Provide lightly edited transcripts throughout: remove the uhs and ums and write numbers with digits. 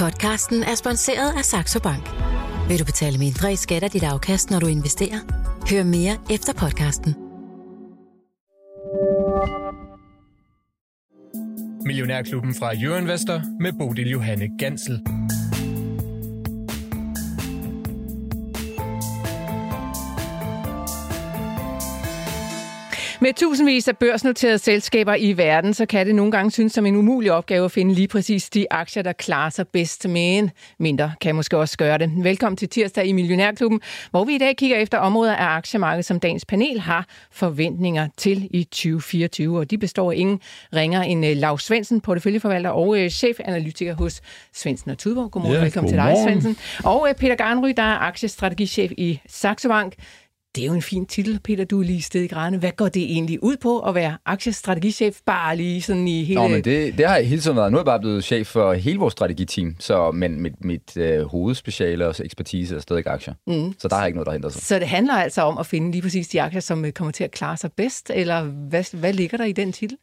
Podcasten er sponsoreret af Saxo Bank. Vil du betale mindre i skat af dit afkast, når du investerer? Hør mere efter podcasten. Millionærklubben fra Euroinvestor med Bodil Johanne Gantzel. Med tusindvis af børsnoterede selskaber i verden, så kan det nogle gange synes som en umulig opgave at finde lige præcis de aktier, der klarer sig bedst, men mindre kan måske også gøre det. Velkommen til tirsdag i Millionærklubben, hvor vi i dag kigger efter områder af aktiemarkedet, som dagens panel har forventninger til i 2024. Og de består af ingen ringere end Lau Svendsen, porteføljeforvalter og chefanalytiker hos Svendsen og Tudborg. Godmorgen, ja, velkommen godmorgen. Til dig, Svendsen. Og Peter Garnry, der er aktiestrategichef i Saxo Bank. Det er jo en fin titel, Peter, du er lige sted i grædende. Hvad går det egentlig ud på at være aktiestrategichef, bare lige sådan i hele... Nå, men det har jeg hele tiden været. Nu er jeg bare blevet chef for hele vores strategiteam, så, men mit hovedspeciale og ekspertise er stadig aktier. Mm. Så der har jeg ikke noget, der hindrer sig. Så det handler altså om at finde lige præcis de aktier, som kommer til at klare sig bedst, eller hvad ligger der i den titel?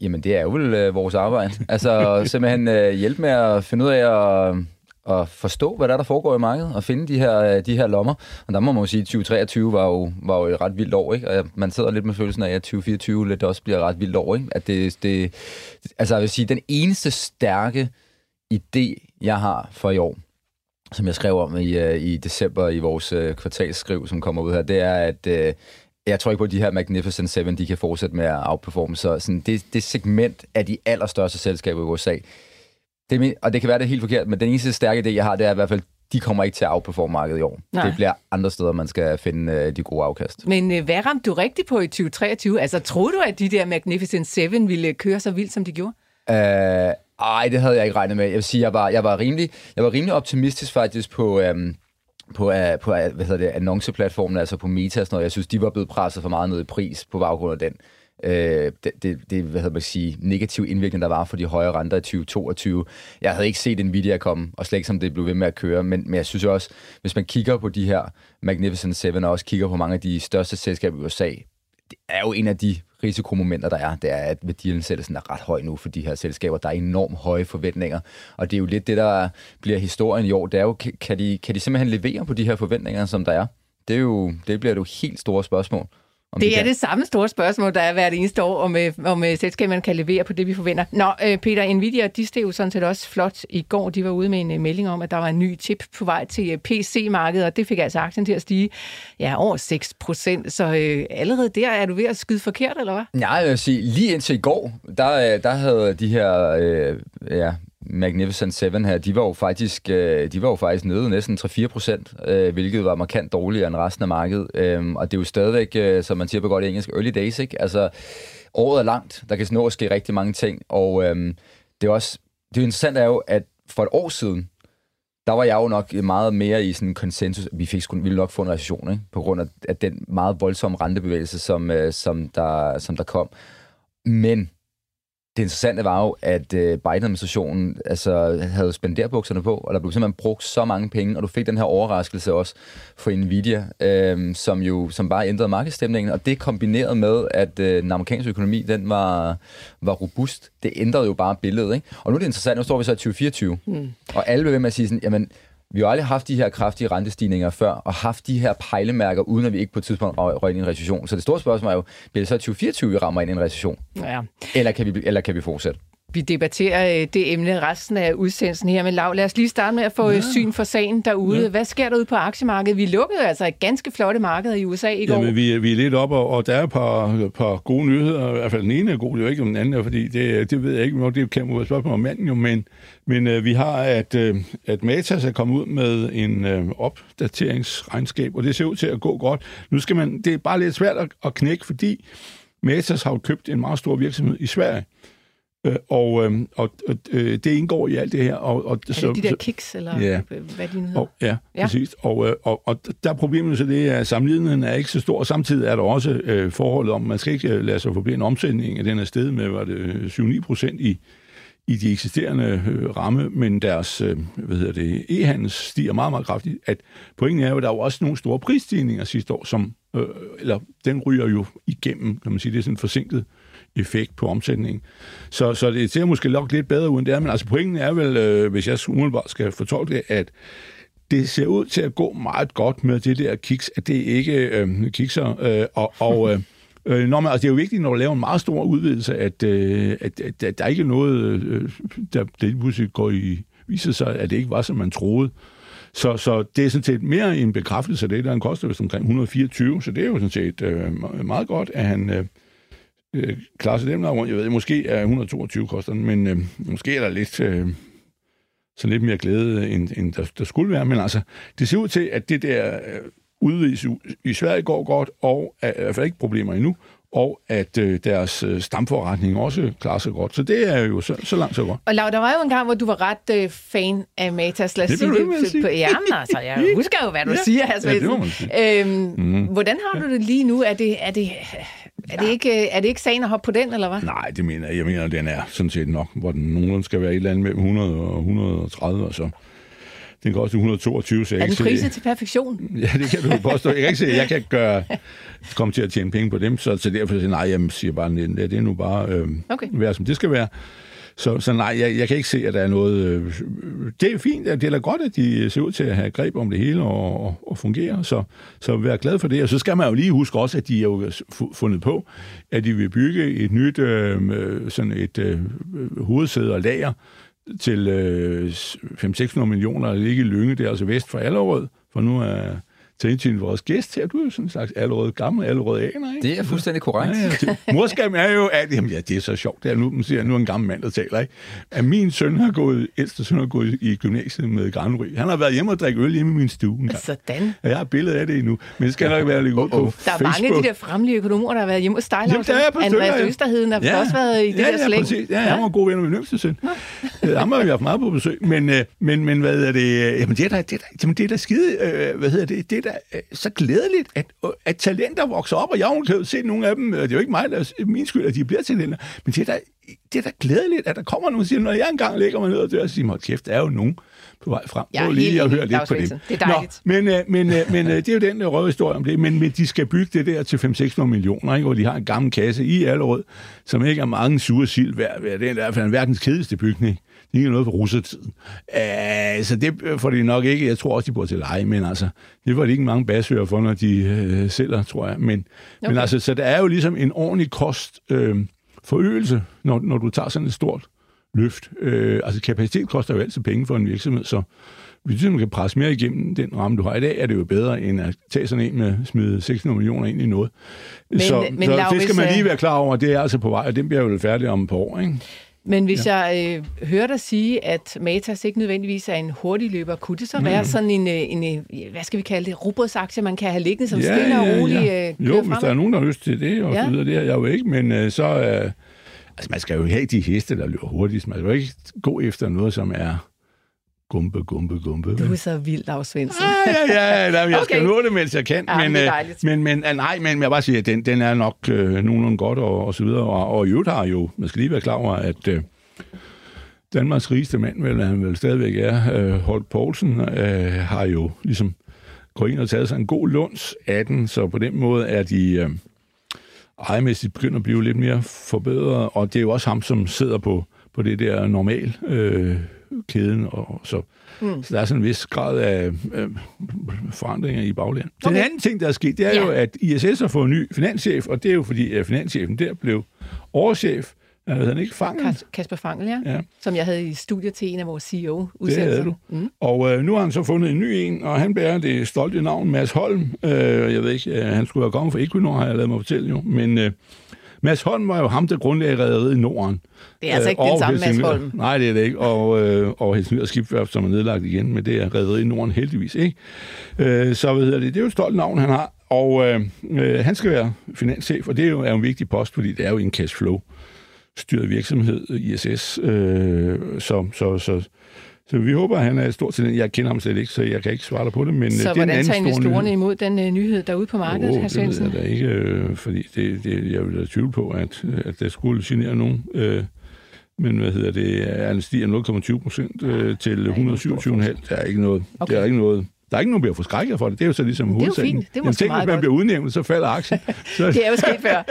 Jamen, det er jo vel vores arbejde. Altså simpelthen hjælpe med at finde ud af at... og forstå, hvad der foregår i markedet, og finde de her lommer. Og der må man jo sige, at 2023 var jo et ret vildt år, ikke? Og man sidder lidt med følelsen af, at 2024 lidt også bliver ret vildt år, ikke? At det, altså jeg vil sige, den eneste stærke idé, jeg har for i år, som jeg skrev om i december i vores kvartalsskriv, som kommer ud her, det er, at jeg tror ikke på, at de her Magnificent Seven, de kan fortsætte med at outperforme. Så sådan, det segment af de allerstørste selskaber i USA, og det kan være, det helt forkert, men den eneste stærke idé, jeg har, det er i hvert fald, de kommer ikke til at outperforme markedet i år. Nej. Det bliver andre steder, man skal finde de gode afkast. Men hvad ramte du rigtigt på i 2023? Altså, troede du, at de der Magnificent Seven ville køre så vildt, som de gjorde? Ej, det havde jeg ikke regnet med. Jeg vil sige, jeg var rimelig optimistisk faktisk på annonceplatformen, altså på Meta, når jeg synes, de var blevet presset for meget ned i pris på baggrund af den. Negativ indvirkning, der var for de højere renter i 2022. Jeg havde ikke set Nvidia komme, og slet ikke som det blev ved med at køre, men jeg synes også, hvis man kigger på de her Magnificent Seven, og også kigger på mange af de største selskaber i USA, det er jo en af de risikomomenter, der er, det er, at værdiansættelsen er ret høj nu for de her selskaber. Der er enormt høje forventninger, og det er jo lidt det, der bliver historien i år. Det er jo, kan de simpelthen levere på de her forventninger, som der er? Det bliver jo helt store spørgsmål. Det er det samme store spørgsmål, der er hvert eneste år, om selskaberne kan levere på det, vi forventer. Nå, Peter, Nvidia, de steg jo sådan set også flot i går. De var ude med en melding om, at der var en ny chip på vej til PC-markedet, og det fik altså aktien til at stige over 6%. Så allerede der er du ved at skyde forkert, eller hvad? Nej, jeg vil sige, lige indtil i går, der havde de her... Magnificent Seven her, de var jo faktisk nede næsten 3-4%, hvilket var markant dårligere end resten af markedet. Og det er jo stadigvæk, som man siger på godt engelsk, early days, ikke? Altså, året er langt, der kan nå at ske rigtig mange ting, og det interessante er jo, at for et år siden, der var jeg jo nok meget mere i sådan en konsensus, vi ville nok få en recession, ikke? På grund af den meget voldsomme rentebevægelse, som der kom. Men det interessante var jo, at Biden-administrationen havde spenderbukserne på, og der blev simpelthen brugt så mange penge, og du fik den her overraskelse også for Nvidia, som bare ændrede markedsstemningen, og det kombineret med, at den amerikanske økonomi, den var robust, det ændrede jo bare billedet, ikke? Og nu er det interessant, nu står vi så i 2024, og alle vil ved med at sige sådan, jamen, vi har aldrig haft de her kraftige rentestigninger før, og haft de her pejlemærker, uden at vi ikke på et tidspunkt røg ind i en recession. Så det store spørgsmål er jo, bliver det så 2024, vi rammer ind i en recession? Ja. Eller kan vi fortsætte? Vi debatterer det emne resten af udsendelsen her med Lau. Lad os lige starte med at få syn for sagen derude. Ja. Hvad sker der ude på aktiemarkedet? Vi lukkede altså et ganske flotte marked i USA i går. Jamen, vi er lidt op, og der er et par gode nyheder. I hvert fald den ene er god, det er jo ikke om den anden, fordi det ved jeg ikke, om det kan være spørgsmål om manden jo, men vi har, at Matas er kommet ud med en opdateringsregnskab, og det ser ud til at gå godt. Nu skal man, det er bare lidt svært at knække, fordi Matas har jo købt en meget stor virksomhed i Sverige, og det indgår i alt det her. Og er det de der kiks, eller hvad de nu hedder? Præcis. Og der er problemet så det, at sammenligningen er ikke så stor, og samtidig er der også forholdet om, man skal ikke lade sig forblive en omsætning af den her sted med, var det 7-9% i de eksisterende ramme, men deres e-handels stiger meget, meget kraftigt. At pointen er jo, at der er jo også nogle store prisstigninger sidste år, som den ryger jo igennem, kan man sige, det er sådan forsinket effekt på omsætningen. Så det ser måske nok lidt bedre ud, end det er, men altså pointen er vel, hvis jeg umiddelbart skal fortolke det, at det ser ud til at gå meget godt med det der kiks, at det ikke kikser, når man, altså det er jo vigtigt, når du laver en meget stor udvidelse, at der ikke er noget, der lige pludselig viser sig, at det ikke var, som man troede. Så det er sådan set mere en bekræftelse af det, der han koster vist omkring 124, så det er jo sådan set meget godt, at han klarer sig dem der rundt. Jeg ved, måske er 122 koster den, men måske er der lidt, sådan lidt mere glæde, end der skulle være. Men altså, det ser ud til, at det der udvidelse i Sverige går godt, og er i hvert fald ikke problemer endnu, og at deres stamforretning også klarer sig godt. Så det er jo så langt så godt. Og Lau, der var jo en gang, hvor du var ret fan af Matas. Lad os sige det. Ja, men altså, jeg husker jo, hvad du siger, hr. Svendsen. Ja, hvordan har du det lige nu? Er det ikke sagen at hoppe på den, eller hvad? Nej, det mener jeg. Jeg mener, den er sådan set nok, hvor den nogenlunde skal være et eller andet mellem 100 og 130 og så. Den koster 122, så jeg ikke... Er den priset til perfektion? Ja, det kan du påstå. Jeg kan ikke se, at jeg kan komme til at tjene penge på dem, så derfor siger nej, jeg siger bare, det er nu bare være, som det skal være. Så nej, jeg kan ikke se, at der er noget... det er fint, det er da godt, at de ser ud til at have greb om det hele og fungere, så vær glad for det. Og så skal man jo lige huske også, at de er jo fundet på, at de vil bygge et nyt hovedsæde og lager, til 500-600 millioner, der ligger i Lynge, der altså vest for Allerød, for nu er Tintin vores gæst her, du er jo sådan en slags Allerød gammel, Allerød aner, ikke? Det er fuldstændig korrekt. Ja. Morskab er jo, at jamen, ja, det er så sjovt, det er nu, man siger, nu er en gammel mand, der taler, ikke? At min søn har gået, ældste søn har gået i gymnasiet med Garnry. Han har været hjemme og drikke øl hjemme i min stue. Sådan. Jeg har billedet af det endnu, men det skal nok være lidt godt på Facebook. Der er mange af de der fremlige økonomer, der har været hjemme og stejler. Andreas Østerheden har også været i det der slæng. Ja, han var en god ven med min yngste søn. Han har jo haft meget på besøg, men hvad er det? Jamen det er da skide, hvad hedder det? Det er så glædeligt, at talenter vokser op, og jeg har jo set nogle af dem, det er jo ikke mig, der min skyld, at de bliver talenter, men det er da glædeligt, at der kommer nogen og siger, når jeg engang lægger mig ned og dør, så siger man, kæft, der er jo nogen på vej frem. Prøv lige at høre lidt på det. Det er dejligt. Men det er jo den røde historie om det, men de skal bygge det der til 500-600 millioner, ikke? Og de har en gammel kasse i Allerød, som ikke er mange sure sild værd. Det er i hvert fald en verdens kedeligste bygning. Det er noget for russertiden. Så det får de nok ikke. Jeg tror også, de bor til leje, men altså, det var det ikke mange basører for, når de sælger, tror jeg. Men altså, så der er jo ligesom en ordentlig kostforøgelse, når du tager sådan et stort løft. Altså, kapacitet koster jo altid penge for en virksomhed, så hvis du kan presse mere igennem den ramme, du har i dag, er det jo bedre, end at tage sådan en med smide 600 millioner ind i noget. Men Lau, det skal man lige være klar over, det er altså på vej, og den bliver jo færdig om et par år, ikke? Men hvis jeg hører dig sige, at Matas ikke nødvendigvis er en hurtigløber, kunne det så være sådan en, hvad skal vi kalde det, robotsaktie, man kan have liggende, som stille og roligt kører frem? Hvis der er nogen, der har lyst til det, og så videre, det har jeg jo ikke, men altså, man skal jo have de heste, der løber hurtigt. Man skal jo ikke gå efter noget, som er gumpe. Du er så vild, Lau Svendsen. Jeg skal nå det, mens jeg kan. Men jeg bare siger, at den er nok nogenlunde godt, og så videre. Og i øvrigt har jo, man skal lige være klar over, at Danmarks rigeste mand, han vel stadigvæk er, Holt Poulsen, har jo ligesom gået ind og taget sig en god lunds af den, så på den måde er de ejermæssigt begynder at blive lidt mere forbedret, og det er jo også ham, som sidder på det der normal kæden, og så der er sådan en vis grad af forandringer i baglandet. Okay. Den anden ting, der er sket, det er jo, at ISS har fået en ny finanschef, og det er jo fordi, at finanschefen der blev overchef. Han ikke Fangel. Kasper Fangel, ja. Som jeg havde i studiet til en af vores CEO-udsendelser. Det havde du. Og nu har han så fundet en ny en, og han bærer det stolte navn Mads Holm. Jeg ved ikke, han skulle have kommet fra Equinor, har jeg lavet mig fortælle jo, men... Mads Holm var jo ham, der grundlagde rederiet i Norden. Det er altså ikke den samme Mads Holm. Nej, det er det ikke. Og Helsingør Skibsværft, som er nedlagt igen, men det er rederiet i Norden heldigvis, ikke? Så hvad hedder det? Det er jo et stolt navn, han har. Og han skal være finanschef, og det er jo en vigtig post, fordi det er jo en cashflow-styret virksomhed, ISS. Så vi håber, at han er stor til den. Jeg kender ham slet ikke, så jeg kan ikke svare dig på det. Men så det hvordan tager investorerne imod den nyhed, der er ude på markedet, hr. Svendsen? Det ved jeg da ikke, fordi jeg vil da tvivle på, at der skulle genere nogen. Men hvad hedder det? Han stiger 0,20% til 127,5. Der er ikke noget. Okay. Der er ikke nogen, der bliver forskrækket for det. Det er jo så ligesom hovedsagen. Det er jo fint. Det er meget godt. Hvis man bliver udnævnt, så falder aktien. Så... det er jo sket før.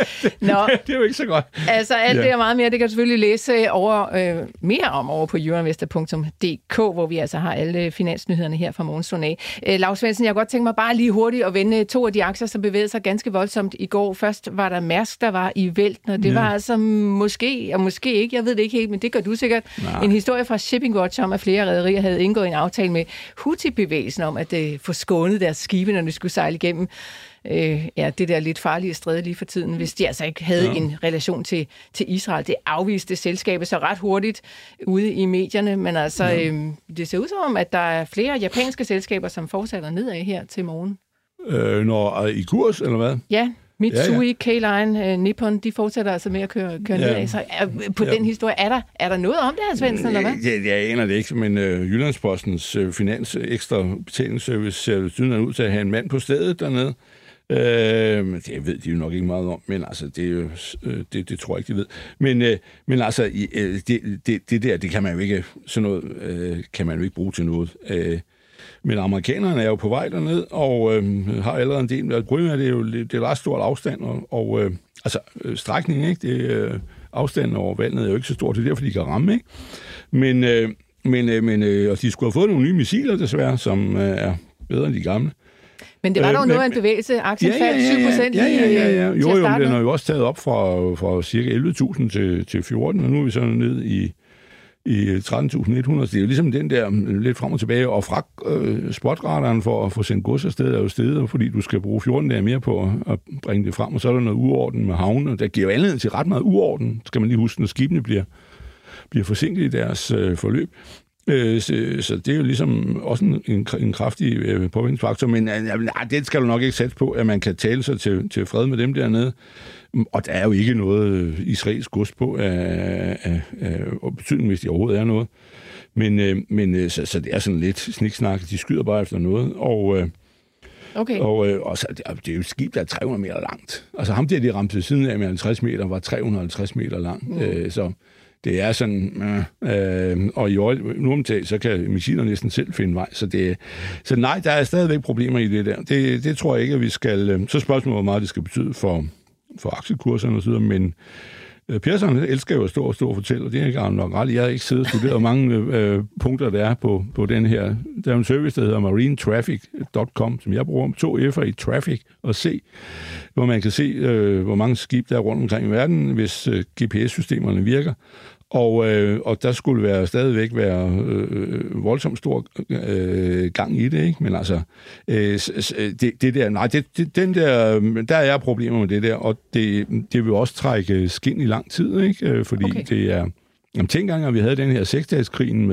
Nå. Det er jo ikke så godt. Altså alt det og meget mere, det kan du selvfølgelig læse over, mere om over på euroinvestor.dk, hvor vi altså har alle finansnyhederne her fra morgenstunden af. Lau Svendsen, jeg kunne godt tænke mig bare lige hurtigt at vende to af de aktier, som bevægede sig ganske voldsomt i går. Først var der Mærsk, der var i vælten, og det var altså måske, og måske ikke, jeg ved det ikke helt, men det gør du sikkert. Nej. En historie fra Shipping Watch om, at flere rederier havde indgået en aftale med Huti-bevægelsen om, at få skånet deres skibe, når de skulle sejle igennem det der lidt farlige stræde lige for tiden, hvis de altså ikke havde en relation til Israel. Det afviste selskabet så ret hurtigt ude i medierne, men altså det ser ud som om, at der er flere japanske selskaber, som fortsætter nedad her til morgen. Når i kurs, eller hvad? Ja, Mitsui, K-Line, Nippon, de fortsætter altså med at køre nedad. Så på den historie, er der noget om det her, Svendsen, eller hvad? Jeg aner det ikke, men Jyllandspostens finans ekstra betalingsservice ser tydeligere ud til at have en mand på stedet dernede. Det ved de jo nok ikke meget om, men altså, det tror jeg ikke, de ved. Men altså, det kan man jo ikke, sådan noget kan man jo ikke bruge til noget. Men amerikanerne er jo på vej derned, og har allerede en del. Grønland er det jo det er ret stort afstand, og altså strækningen, ikke? Afstanden over vandet er jo ikke så stort, det er derfor, de kan ramme, ikke? Men og de skulle have fået nogle nye missiler, desværre, som er bedre end de gamle. Men det var dog noget af en bevægelse. Aktien faldt 7% til at starte. Jo, den er jo også taget op fra cirka 11.000 til 14, og nu er vi så ned i 13.100. Det er jo ligesom den der lidt frem og tilbage, og fragtspotraderen for at få sendt gods afsted er jo stedet, fordi du skal bruge 14 dage mere på at bringe det frem, og så er der noget uorden med havnene. Der giver jo anledning til ret meget uorden, skal man lige huske, når skibene bliver forsinket i deres forløb. Så det er jo ligesom også en kraftig påvirkningsfaktor, men det skal du nok ikke sætte på, at man kan tale sig til fred med dem dernede. Og der er jo ikke noget israelsk gods på af betydning, hvis de overhovedet er noget. Men så det er sådan lidt sniksnak, de skyder bare efter noget, og så, det er jo et skib, der er 300 meter langt. Altså ham der, de ramte til siden af med 50 meter, var 350 meter lang, så... Det er sådan, og i normalt så kan missiler næsten selv finde vej, så nej, der er stadigvæk problemer i det der. Det tror jeg ikke, at vi skal... Så spørgsmålet, hvor meget det skal betyde for aktiekurserne og så videre, men Persson elsker jo at stå og fortælle, og det er jeg nok ret. Jeg har ikke siddet og studeret, hvor mange punkter der er på den her. Der er en service, der hedder marinetraffic.com, som jeg bruger 2 F'er i traffic og C, hvor man kan se, hvor mange skib der er rundt omkring i verden, hvis GPS-systemerne virker. Og der skulle stadigvæk være voldsomt stor gang i det, ikke? Men altså, der er problemer med det der, og det vil også trække skin i lang tid, ikke? Fordi det er... Jamen, tænk gang, at vi havde den her 6-dageskrigen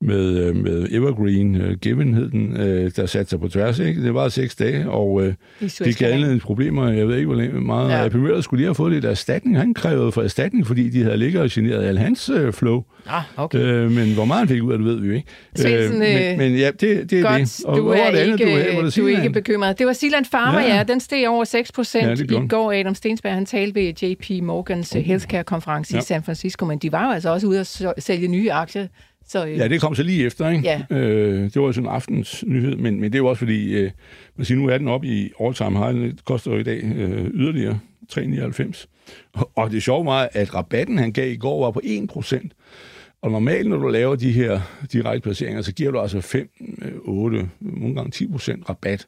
med Evergreen, givenheden, der satte sig på tværs, ikke? Det var 6 dage, og det gav anledning problemer, jeg ved ikke, hvor meget. Ja. Equinor skulle lige have fået lidt erstatning. Han krævede for erstatning, fordi de havde ligget og generet al hans flow. Men hvor meget han fik ud af det, ved vi jo ikke. Svendsen, ja, det er godt, det. Og du er ikke bekymret. Det var Zealand Pharma, den steg over 6% i går. Adam Steensberg, han talte ved JP Morgans healthcare-konference i San Francisco, men de var jo altså også ude at sælge nye aktier. Så det kom så lige efter, ikke? Ja. Det var jo sådan en aftens nyhed, men det er jo også fordi, man siger, nu er den oppe i all-time high, det koster jo i dag yderligere 3,99. Og det sjove var, at rabatten, han gav i går, var på 1%. Og normalt, når du laver de her direkte placeringer, så giver du altså 5, 8, nogle gange 10% rabat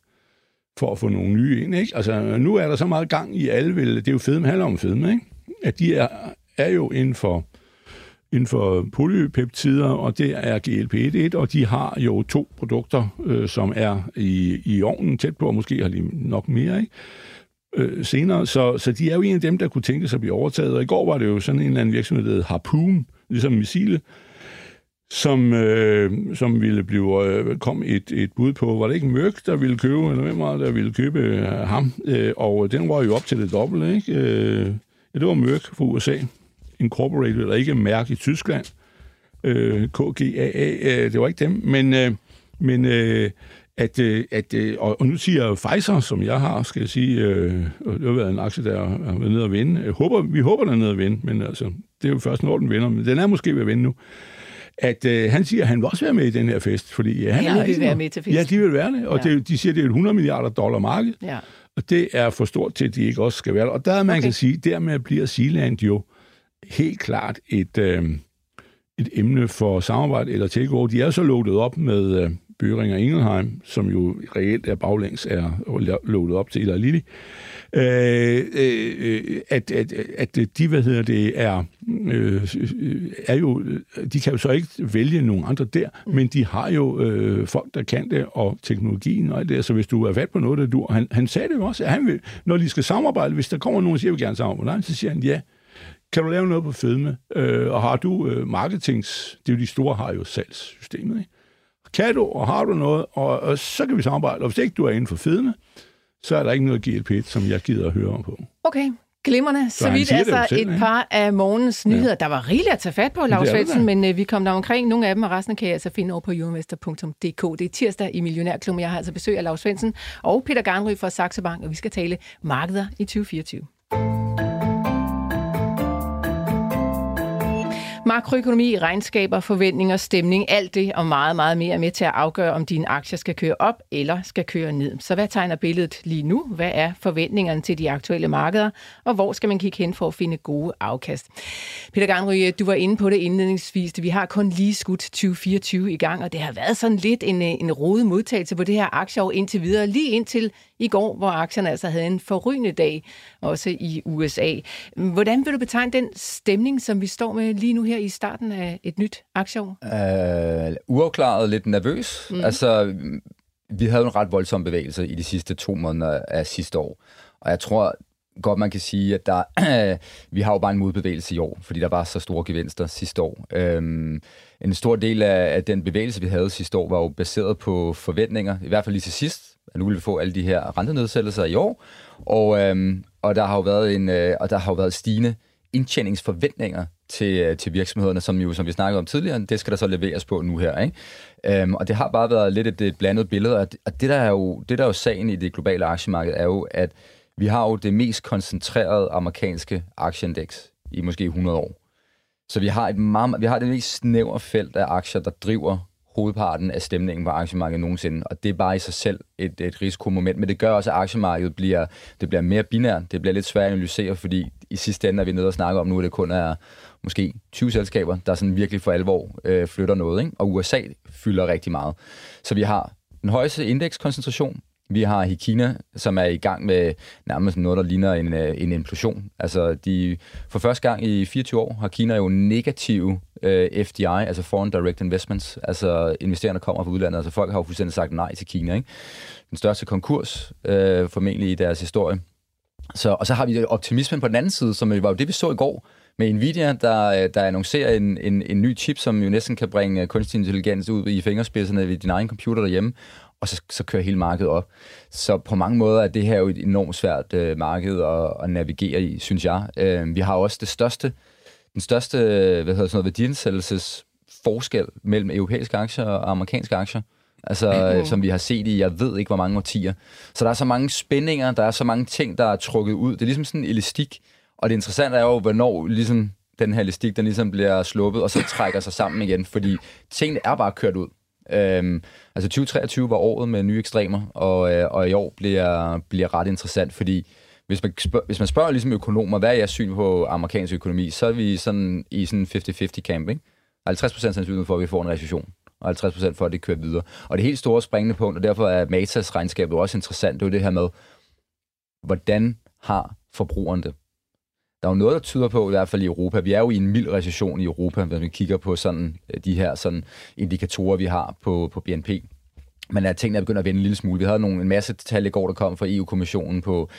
for at få nogle nye ind, ikke? Altså, nu er der så meget gang i alle, det er jo fedme, handler om fedme, ikke? At de er jo inden for polypeptider, og det er GLP-1, og de har jo 2 produkter, som er i ovnen tæt på, og måske har de nok mere, ikke? Senere. Så de er jo en af dem, der kunne tænke sig at blive overtaget, og i går var det jo sådan en eller anden virksomhed, der hed Harpoon, ligesom missile, som ville komme et bud på, var det ikke Mørk, der ville købe, eller hvem var der ville købe ham, og den var jo op til det dobbelte, ikke? Det var Mørk fra USA. Incorporated, eller ikke Mærsk i Tyskland, KGAA, det var ikke dem, men nu siger Pfizer, som jeg har, skal jeg sige, det har været en aktie, der har været nede at vinde. Vi håber, den er nede at vinde, men altså, det er jo først, når den vinder, men den er måske ved at vinde nu. at han siger, at han vil også være med i den her fest, fordi han ja, vil være med til festen. Ja, de vil være det, og ja. Det, de siger, det er et 100 milliarder dollar marked, ja. Og det er for stort til, at de ikke også skal være der. Og der, man kan sige, dermed bliver Sealand jo helt klart et emne for samarbejde eller tilgå. De er så lukket op med Børing og Ingelheim, som jo reelt er baglæns er lukket op til Ida og Lili, at de, er jo, de kan jo så ikke vælge nogen andre der, men de har jo folk, der kan det, og teknologien og alt det, så hvis du er fat på noget, der dur, han sagde det jo også, at han vil, når de skal samarbejde, hvis der kommer nogen, der siger, vi gerne samarbejde, så siger han ja. Kan du lave noget på fedme? Og har du marketings... Det er jo de store, har jo salgssystemet, ikke? Kan du, og har du noget, og så kan vi samarbejde. Og hvis ikke du er inden for fedme, så er der ikke noget GLP, som jeg gider at høre om på. Okay, glimrende. Så vidt altså selv, et par af morgens nyheder. Ja. Der var rigeligt at tage fat på, Lau Svendsen, men vi kom der omkring nogle af dem, og resten kan jeg altså finde over på euroinvestor.dk. Det er tirsdag i Millionærklubben. Jeg har altså besøg af Lau Svendsen og Peter Garnry fra Saxo Bank, og vi skal tale markeder i 2024. Makroøkonomi, regnskaber, forventninger, stemning, alt det og meget, meget mere med til at afgøre, om dine aktier skal køre op eller skal køre ned. Så hvad tegner billedet lige nu? Hvad er forventningerne til de aktuelle markeder? Og hvor skal man kigge hen for at finde gode afkast? Peter Garnry, du var inde på det indledningsvis. Vi har kun lige skudt 2024 i gang, og det har været sådan lidt en rodet modtagelse på det her aktieår indtil videre. Lige indtil i går, hvor aktierne altså havde en forrygende dag, også i USA. Hvordan vil du betegne den stemning, som vi står med lige nu her i starten af et nyt aktieår? Uafklaret, lidt nervøs. Mm. Altså, vi havde en ret voldsom bevægelse i de sidste 2 måneder af sidste år. Og jeg tror godt, man kan sige, at vi har jo bare en modbevægelse i år, fordi der var så store gevinster sidste år. En stor del af den bevægelse, vi havde sidste år, var jo baseret på forventninger, i hvert fald lige til sidst, at nu vil vi få alle de her rentenedsættelser i år. Og der har jo været stigende indtjeningsforventninger til virksomhederne, som vi snakkede om tidligere, det skal der så leveres på nu her, ikke? Og det har bare været lidt et blandet billede, og det der er jo sagen i det globale aktiemarked, er jo, at vi har jo det mest koncentrerede amerikanske aktieindeks i måske 100 år. Så vi har det mest snævre felt af aktier, der driver hovedparten af stemningen på aktiemarkedet nogensinde, og det er bare i sig selv et risikomoment, men det gør også, at aktiemarkedet bliver mere binært, det bliver lidt svært at analysere, fordi i sidste ende er vi nede og snakke om nu, at det kun er måske 20 selskaber, der sådan virkelig for alvor flytter noget, ikke? Og USA fylder rigtig meget. Så vi har den højeste indekskoncentration, vi har i Kina, som er i gang med nærmest noget, der ligner en implosion. Altså, for første gang i 24 år har Kina jo negative FDI, altså Foreign Direct Investments, altså investerende kommer fra udlandet, altså folk har jo fuldstændig sagt nej til Kina, ikke? Den største konkurs formentlig i deres historie. Og så har vi optimismen på den anden side, som var jo det, vi så i går med Nvidia, der annoncerer en ny chip, som jo næsten kan bringe kunstig intelligens ud i fingerspidserne ved din egen computer derhjemme, og så kører hele markedet op. Så på mange måder er det her jo et enormt svært marked at navigere i, synes jeg. Vi har også den største værdiansættelses forskel mellem europæiske aktier og amerikanske aktier. Altså, som vi har set i, jeg ved ikke, hvor mange årtier. Så der er så mange spændinger, der er så mange ting, der er trukket ud. Det er ligesom sådan en elastik, og det interessante er jo, hvornår ligesom, den her elastik, den ligesom bliver sluppet, og så trækker sig sammen igen, fordi tingene er bare kørt ud. Altså 2023 var året med nye ekstremer, og i år bliver ret interessant, fordi hvis man spørger ligesom økonomer, hvad er jeres syn på amerikansk økonomi, så er vi sådan i sådan 50-50 camp, ikke? 50% sandsynlighed for, at vi får en recession, og 50% for, at det kører videre. Og det helt store springende punkt, og derfor er Matas regnskab også interessant, det er jo det her med, hvordan har forbrugerne det? Der er jo noget, der tyder på, i hvert fald i Europa. Vi er jo i en mild recession i Europa, når vi kigger på sådan, de her sådan, indikatorer, vi har på BNP. Men at tingene er begyndt at vende en lille smule. Vi havde en masse tal i går, der kom fra EU-kommissionen på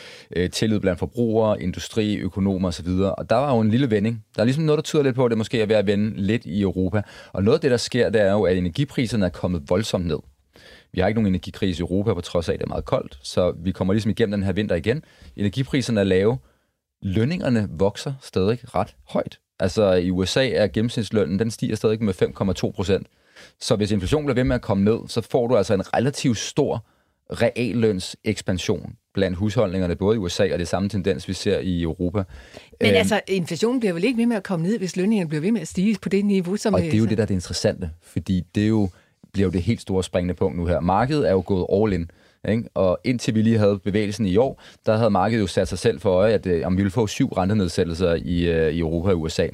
tillid blandt forbrugere, industri, økonomer osv. Og der var jo en lille vending. Der er ligesom noget, der tyder lidt på, at det måske er ved at vende lidt i Europa. Og noget af det, der sker, det er jo, at energipriserne er kommet voldsomt ned. Vi har ikke nogen energikrise i Europa, på trods af, at det er meget koldt. Så vi kommer ligesom igennem den her vinter igen. Energipriserne er lave. Lønningerne vokser stadig ret højt. Altså i USA er gennemsnitslønnen, den stiger stadig med 5,2%. Så hvis inflationen bliver ved med at komme ned, så får du altså en relativt stor reallønsekspansion blandt husholdningerne, både i USA og det samme tendens, vi ser i Europa. Men altså, inflationen bliver vel ikke ved med at komme ned, hvis lønningerne bliver ved med at stige på det niveau, som... Og det er jo det, der er det interessante, fordi det er jo, bliver jo det helt store springende punkt nu her. Markedet er jo gået all in, ikke? Og indtil vi lige havde bevægelsen i år, der havde markedet jo sat sig selv for øje, at om vi ville få 7 rentenedsættelser i Europa og USA. Nu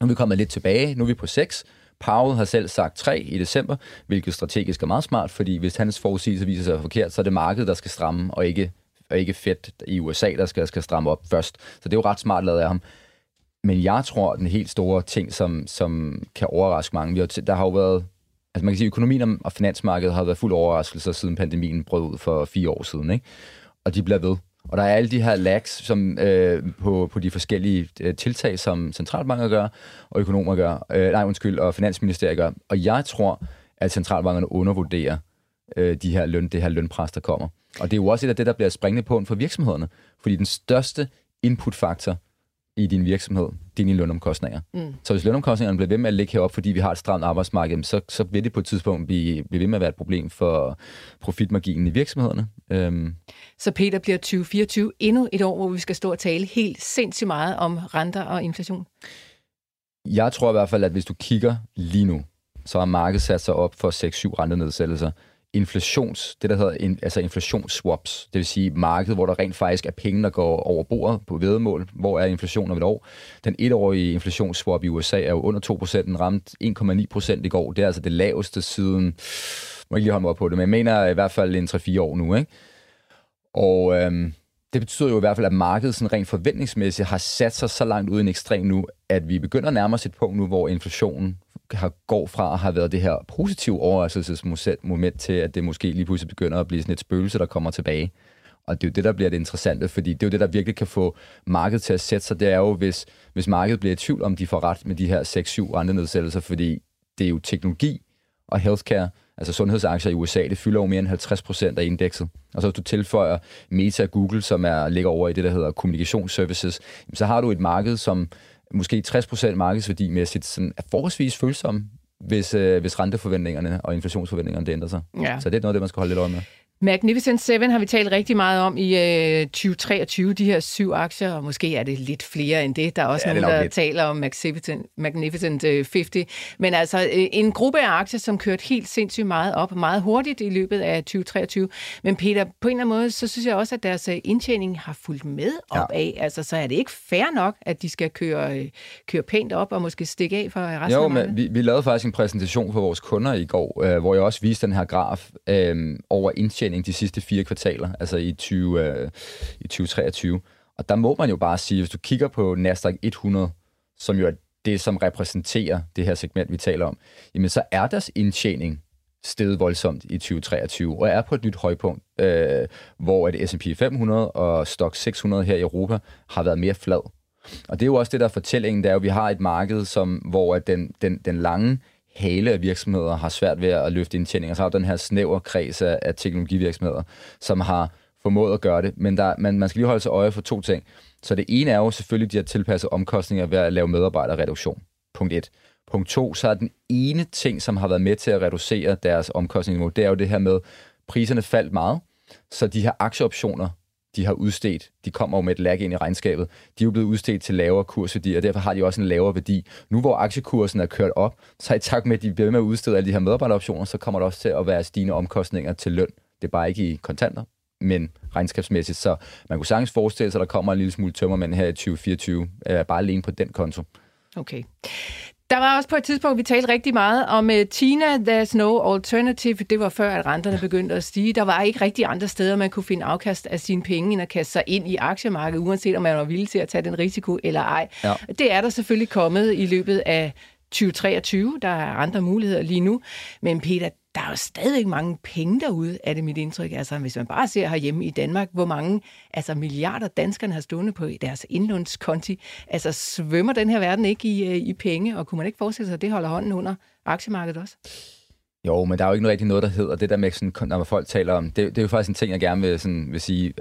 er vi kommet lidt tilbage, nu er vi på 6. Powell har selv sagt 3 i december, hvilket strategisk er meget smart, fordi hvis hans forudsigelse viser sig forkert, så er det markedet, der skal stramme, og ikke Fed i USA, der skal stramme op først. Så det er jo ret smart lavet af ham. Men jeg tror, at den helt store ting, som kan overraske mange, der har jo været... Altså man kan sige, at økonomien og finansmarkedet har været fuld overraskelser, siden pandemien brød ud for 4 år siden, ikke? Og de bliver ved. Og der er alle de her lags som, på de forskellige tiltag, som centralbanker gør, og økonomer gør, og finansministeriet gør. Og jeg tror, at centralbankerne undervurderer det her lønpres, der kommer. Og det er jo også et af det, der bliver springende punkt for virksomhederne. Fordi den største inputfaktor i din virksomhed, det er dine lønomkostninger. Mm. Så hvis lønomkostningerne bliver ved med at ligge heroppe, fordi vi har et stramt arbejdsmarked, så vil det på et tidspunkt blive ved med at være et problem for profitmarginen i virksomhederne. Så Peter, bliver 2024 endnu et år, hvor vi skal stå og tale helt sindssygt meget om renter og inflation? Jeg tror i hvert fald, at hvis du kigger lige nu, så har markedet sat sig op for 6-7 rentenedsættelser. Inflationsswaps, det vil sige markedet, hvor der rent faktisk er penge, der går over bordet på væddemål, hvor er inflationen om et år. Den etårige inflationsswap i USA er jo under 2%, den ramte 1,9% i går. Det er altså det laveste siden, må ikke lige holde mig op på det, men jeg mener i hvert fald en 3-4 år nu, ikke? Og det betyder jo i hvert fald, at markedet sådan rent forventningsmæssigt har sat sig så langt ud i en ekstrem nu, at vi begynder at nærme os et punkt nu, hvor inflationen går fra at have været det her positive overraskelsesmoment til, at det måske lige pludselig begynder at blive sådan et spøgelse, der kommer tilbage. Og det er jo det, der bliver det interessante, fordi det er jo det, der virkelig kan få markedet til at sætte sig. Det er jo, hvis markedet bliver i tvivl, om de får ret med de her 6-7 andre nedsættelser, fordi det er jo teknologi og healthcare, altså sundhedsaktier i USA, det fylder jo mere end 50% af indekset. Og så hvis du tilføjer Meta og Google, som ligger over i det, der hedder kommunikationsservices, så har du et marked, som måske 60% markedsværdimæssigt sådan er forholdsvis følsom, hvis renteforventningerne og inflationsforventningerne det ændrer sig. Ja. Så det er noget af det, man skal holde lidt øje med. Magnificent Seven har vi talt rigtig meget om i 2023, de her 7 aktier, og måske er det lidt flere end det. Der er også nogen, der taler om Magnificent 50. Men altså en gruppe af aktier, som kørte helt sindssygt meget op, meget hurtigt i løbet af 2023. Men Peter, på en eller anden måde, så synes jeg også, at deres indtjening har fulgt med op af. Altså, så er det ikke fair nok, at de skal køre pænt op og måske stikke af for resten af markedet? Jo, men vi lavede faktisk en præsentation for vores kunder i går, hvor jeg også viste den her graf over indtjening de sidste 4 kvartaler, altså i 2023. Og der må man jo bare sige, hvis du kigger på Nasdaq 100, som jo er det, som repræsenterer det her segment, vi taler om, jamen så er deres indtjening steget voldsomt i 2023, og er på et nyt højpunkt, hvor at S&P 500 og Stoxx 600 her i Europa har været mere flad. Og det er jo også det, der er fortællingen, der er jo, at vi har et marked, som, hvor den lange hale af virksomheder har svært ved at løfte indtjeninger, så har den her snæver kreds af teknologivirksomheder, som har formået at gøre det, men man skal lige holde sig øje for 2 ting. Så det ene er jo selvfølgelig, de har tilpasset omkostninger ved at lave medarbejderreduktion. Punkt 1. Punkt 2, så er den ene ting, som har været med til at reducere deres omkostningsniveau, det er jo det her med, priserne faldt meget, så de her aktieoptioner, de har udstedt, de kommer jo med et lag ind i regnskabet, de er jo blevet udstedt til lavere kursværdi, og derfor har de også en lavere værdi. Nu hvor aktiekursen er kørt op, så i takt med, at de bliver med at udstede alle de her medarbejderoptioner, så kommer der også til at være stigende omkostninger til løn. Det er bare ikke i kontanter, men regnskabsmæssigt. Så man kunne sagtens forestille sig, at der kommer en lille smule tømmermænd her i 2024, bare alene på den konto. Okay. Der var også på et tidspunkt, vi talte rigtig meget om China, there's no alternative. Det var før, at renterne begyndte at stige. Der var ikke rigtig andre steder, man kunne finde afkast af sine penge, end at kaste sig ind i aktiemarkedet, uanset om man var villig til at tage den risiko eller ej. Ja. Det er der selvfølgelig kommet i løbet af 2023. Der er andre muligheder lige nu. Men Peter, der er jo stadigvæk mange penge derude, er det mit indtryk. Altså, hvis man bare ser herhjemme i Danmark, hvor mange milliarder danskerne har stående på deres indlånskonti, altså svømmer den her verden ikke i penge, og kunne man ikke forestille sig, at det holder hånden under aktiemarkedet også? Jo, men der er jo ikke rigtig noget, der hedder det der med, sådan, når folk taler om, det er jo faktisk en ting, jeg gerne vil sige,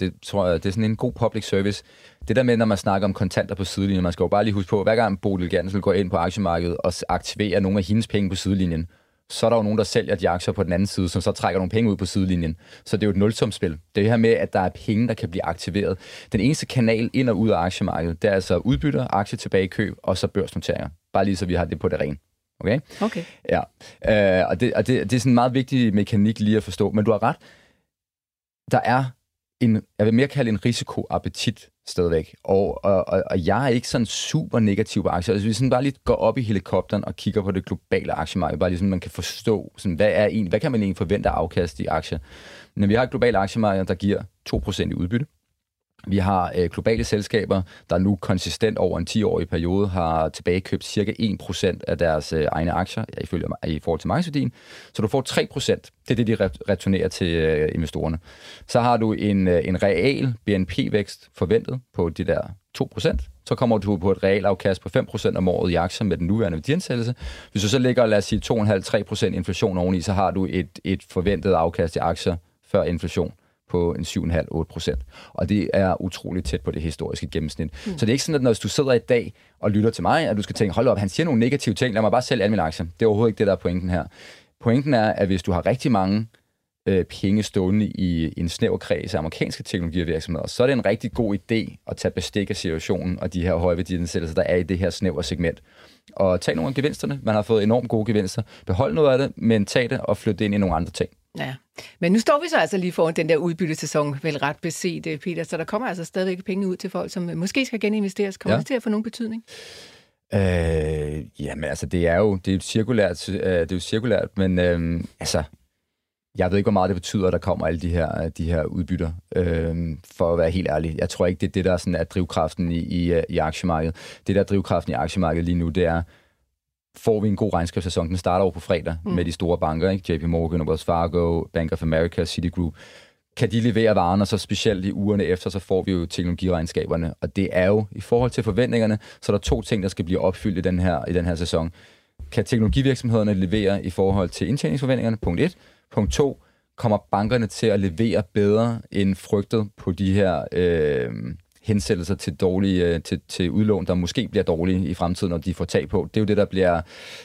det tror jeg, det er sådan en god public service. Det der med, når man snakker om kontanter på sidelinjen, man skal jo bare lige huske på, hver gang Bodil Johanne Gantzel går ind på aktiemarkedet og aktiverer nogle af hendes penge på sidelinjen, så er der jo nogen, der sælger de aktier på den anden side, som så trækker nogle penge ud på sidelinjen. Så det er jo et nulsumspil. Det her med, at der er penge, der kan blive aktiveret. Den eneste kanal ind og ud af aktiemarkedet, det er altså udbytter, aktie tilbage i køb, og så børsnoteringer. Bare lige så vi har det på det rene. Okay? Okay. Ja. Og det er sådan en meget vigtig mekanik lige at forstå. Men du har ret. Der er en, jeg vil mere kalde en risikoappetit stadigvæk. Og jeg er ikke sådan super negativ på aktier. Altså, hvis vi bare lige går op i helikopteren og kigger på det globale aktiemarked, bare lige sådan, man kan forstå, sådan, hvad kan man egentlig forvente af afkast i aktier? Når vi har et globalt aktiemarked, der giver 2% i udbytte. Vi har globale selskaber, der nu konsistent over en 10-årig periode har tilbagekøbt cirka 1% af deres egne aktier i forhold til markedsværdien. Så du får 3%. Det er det, de returnerer til investorerne. Så har du en real BNP-vækst forventet på de der 2%. Så kommer du på et realafkast på 5% om året i aktier med den nuværende værdiansættelse. Hvis du så lægger, lad os sige, 2,5-3% inflation oveni, så har du et forventet afkast i aktier før inflation på en 7,5-8%. Og det er utroligt tæt på det historiske gennemsnit. Mm. Så det er ikke sådan, at når du sidder i dag og lytter til mig, at du skal tænke, hold op, han siger nogle negative ting, lad mig bare sælge alle mine aktier. Det er overhovedet ikke det, der er pointen her. Pointen er, at hvis du har rigtig mange penge stående i en snæver kreds af amerikanske teknologivirksomheder, så er det en rigtig god idé at tage bestik af situationen og de her høje værdiansættelser, der er i det her snævre segment. Og tag nogle af gevinsterne. Man har fået enormt gode gevinster. Behold noget af det, men tag det og flyt det ind i nogle andre ting. Ja, men nu står vi så altså lige foran den der udbyttesæson, vel ret beset, Peter, så der kommer altså stadigvæk penge ud til folk, som måske skal geninvesteres. Kommer det til at få nogen betydning? Jamen altså, det er jo cirkulært, men altså, jeg ved ikke, hvor meget det betyder, at der kommer alle de her udbytter, for at være helt ærlig. Jeg tror ikke, det er det, der sådan er drivkraften i aktiemarkedet. Det, der er drivkraften i aktiemarkedet lige nu, det er, får vi en god regnskabssæson. Den starter over på fredag med de store banker, ikke? JP Morgan, Wells Fargo, Bank of America, Citigroup. Kan de levere varen, og så specielt i ugerne efter, så får vi jo teknologiregnskaberne. Og det er jo, i forhold til forventningerne, så er der to ting, der skal blive opfyldt i den her sæson. Kan teknologivirksomhederne levere i forhold til indtjeningsforventningerne? Punkt 1. Punkt 2. Kommer bankerne til at levere bedre end frygtet på de her hensættelser til udlån, der måske bliver dårlige i fremtiden, når de får tag på. Det er jo det, der bliver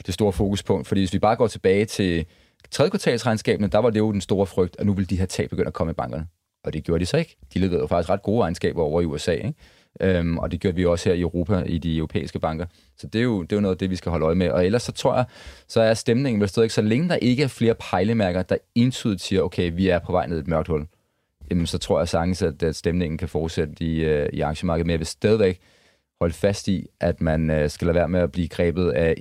det store fokuspunkt. Fordi hvis vi bare går tilbage til tredje kvartalsregnskabene, der var det jo den store frygt, at nu vil de her tag begynde at komme i bankerne. Og det gjorde de så ikke. De leverede jo faktisk ret gode regnskaber over i USA, ikke? Og det gjorde vi også her i Europa, i de europæiske banker. Så det er jo noget af det, vi skal holde øje med. Og ellers så tror jeg, så er stemningen vel stadig, så længe der ikke er flere pejlemærker, der entydigt siger, okay, vi er på vej ned et mørkt hul, så tror jeg sagtens, at stemningen kan fortsætte i aktiemarkedet. Men jeg vil stadigvæk holde fast i, at man skal lade være med at blive grebet af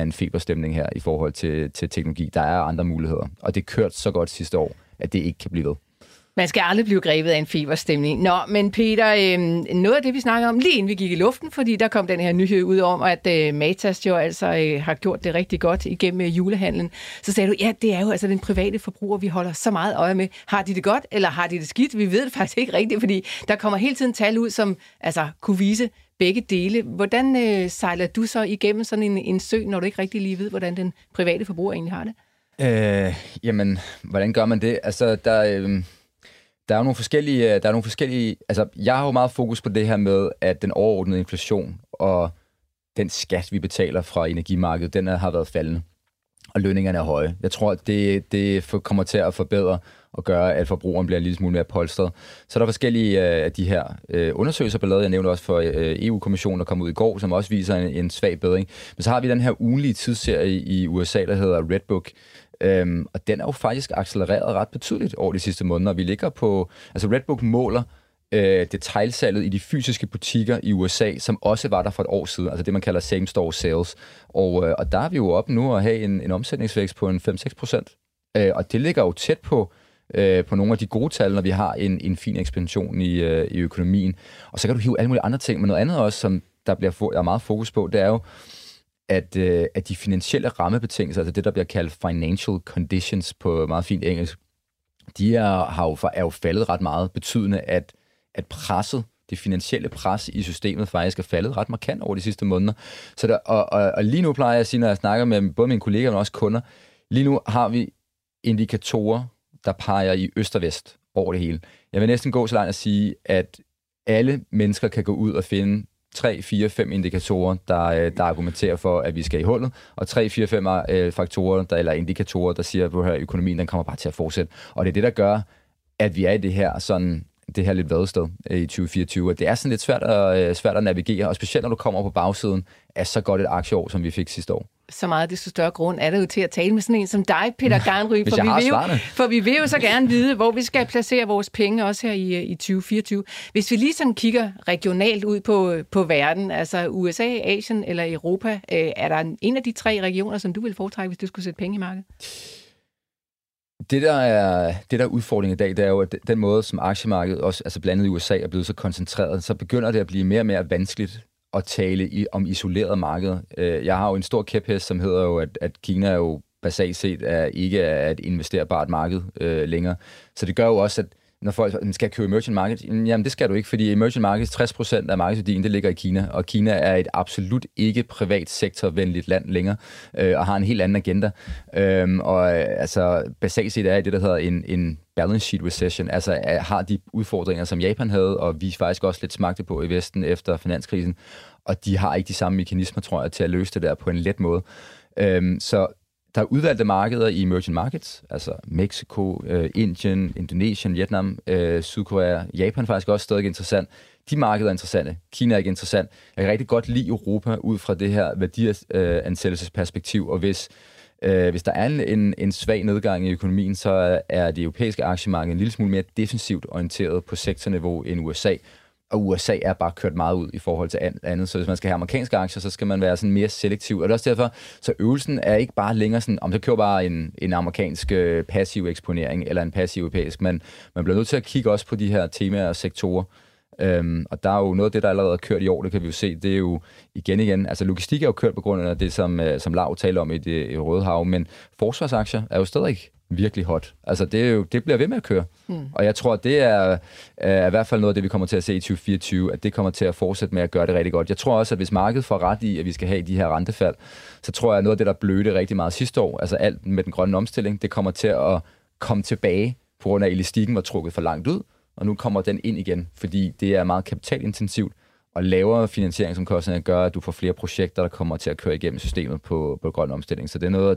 en feberstemning her i forhold til teknologi. Der er andre muligheder, og det kørte så godt sidste år, at det ikke kan blive ved. Man skal aldrig blive grebet af en feberstemning. Nå, men Peter, noget af det, vi snakkede om lige inden vi gik i luften, fordi der kom den her nyhed ud om, at Matas jo altså har gjort det rigtig godt igennem julehandlen. Så sagde du, ja, det er jo altså den private forbruger, vi holder så meget øje med. Har de det godt, eller har de det skidt? Vi ved det faktisk ikke rigtigt, fordi der kommer hele tiden tal ud, som altså kunne vise begge dele. Hvordan sejler du så igennem sådan en sø, når du ikke rigtig lige ved, hvordan den private forbruger egentlig har det? Jamen, hvordan gør man det? Altså, Der er nogle forskellige... Altså, jeg har jo meget fokus på det her med, at den overordnede inflation og den skat, vi betaler fra energimarkedet, den har været faldende, og lønningerne er høje. Jeg tror, at det kommer til at forbedre og gøre, at forbrugeren bliver en lille smule mere polstret. Så er der forskellige af de her undersøgelser, ballade. Jeg nævnte også for EU-kommissionen, der kom ud i går, som også viser en svag bedring. Men så har vi den her ugenlige tidsserie i USA, der hedder Redbook, og den er jo faktisk accelereret ret betydeligt over de sidste måneder. Vi ligger på... Altså Redbook måler detailsalget i de fysiske butikker i USA, som også var der for et år siden. Altså det, man kalder same store sales. Og der er vi jo oppe nu at have en omsætningsvækst på en 5-6%. Og det ligger jo tæt på nogle af de gode tal, når vi har en fin ekspansion i økonomien. Og så kan du hive alle mulige andre ting. Men noget andet også, som der er meget fokus på, det er jo, at de finansielle rammebetingelser, altså det, der bliver kaldt financial conditions på meget fint engelsk, de er jo faldet ret meget, betydende at presset, det finansielle pres i systemet faktisk er faldet ret markant over de sidste måneder. Så der, og lige nu plejer jeg at sige, når jeg snakker med både mine kolleger, men også kunder, lige nu har vi indikatorer, der peger i øst og vest over det hele. Jeg vil næsten gå så langt at sige, at alle mennesker kan gå ud og finde 3, 4, 5 indikatorer, der argumenterer for, at vi skal i hullet, og 3, 4, 5 faktorer, eller indikatorer, der siger, at økonomien den kommer bare til at fortsætte. Og det er det, der gør, at vi er i det her lidt vadested i 2024, og det er sådan lidt svært at navigere, og specielt når du kommer på bagsiden af så godt et aktieår, som vi fik sidste år. Så meget desto større grund er det jo til at tale med sådan en som dig, Peter Garnry, for vi vil jo så gerne vide, hvor vi skal placere vores penge, også her i 2024. Hvis vi lige sådan kigger regionalt ud på verden, altså USA, Asien eller Europa, er der en af de tre regioner, som du vil foretrække, hvis du skulle sætte penge i markedet? Det der er udfordringen i dag, det er jo, at den måde, som aktiemarkedet, også, altså blandet i USA, er blevet så koncentreret, så begynder det at blive mere og mere vanskeligt at tale om isolerede markeder. Jeg har jo en stor kæphest, som hedder jo, at Kina jo basalt set ikke er et investerbart marked længere. Så det gør jo også, at når folk skal købe emerging markets, jamen det skal du ikke, fordi emerging markets, 60% af markedsværdien, det ligger i Kina, og Kina er et absolut ikke privat sektorvenligt land længere, og har en helt anden agenda. Altså basalt set er det, der hedder en balance sheet recession, altså har de udfordringer, som Japan havde, og vi faktisk også lidt smagte på i Vesten efter finanskrisen, og de har ikke de samme mekanismer, tror jeg, til at løse det der på en let måde. Så der er udvalgte markeder i emerging markets, altså Mexico, Indien, Indonesien, Vietnam, Sydkorea, Japan faktisk også stadig interessant. De markeder er interessante. Kina er ikke interessant. Jeg kan rigtig godt lide Europa ud fra det her værdiansættelsesperspektiv, og hvis der er en svag nedgang i økonomien, så er det europæiske aktiemarked en lille smule mere defensivt orienteret på sektorniveau end USA. Og USA er bare kørt meget ud i forhold til andet, så hvis man skal have amerikanske aktier, så skal man være sådan mere selektiv. Og det er også derfor, så øvelsen er ikke bare længere sådan, om så køber bare en amerikansk passiv eksponering, eller en passiv europæisk, men man bliver nødt til at kigge også på de her temaer og sektorer. Og der er jo noget af det, der allerede er kørt i år, det kan vi jo se, det er jo igen, altså logistik er jo kørt på grund af det, som Lau taler om i det Røde Hav, men forsvarsaktier er jo stadig virkelig hot. Altså det bliver ved med at køre. Og jeg tror, det er i hvert fald noget af det, vi kommer til at se i 2024, at det kommer til at fortsætte med at gøre det rigtig godt. Jeg tror også, at hvis markedet får ret i, at vi skal have de her rentefald, så tror jeg, at noget af det, der blødte rigtig meget sidste år, altså alt med den grønne omstilling, det kommer til at komme tilbage, på grund af elastikken var trukket for langt ud, og nu kommer den ind igen, fordi det er meget kapitalintensivt, og lavere finansiering, som kostningerne gør, at du får flere projekter, der kommer til at køre igennem systemet på grøn omstilling. Så det er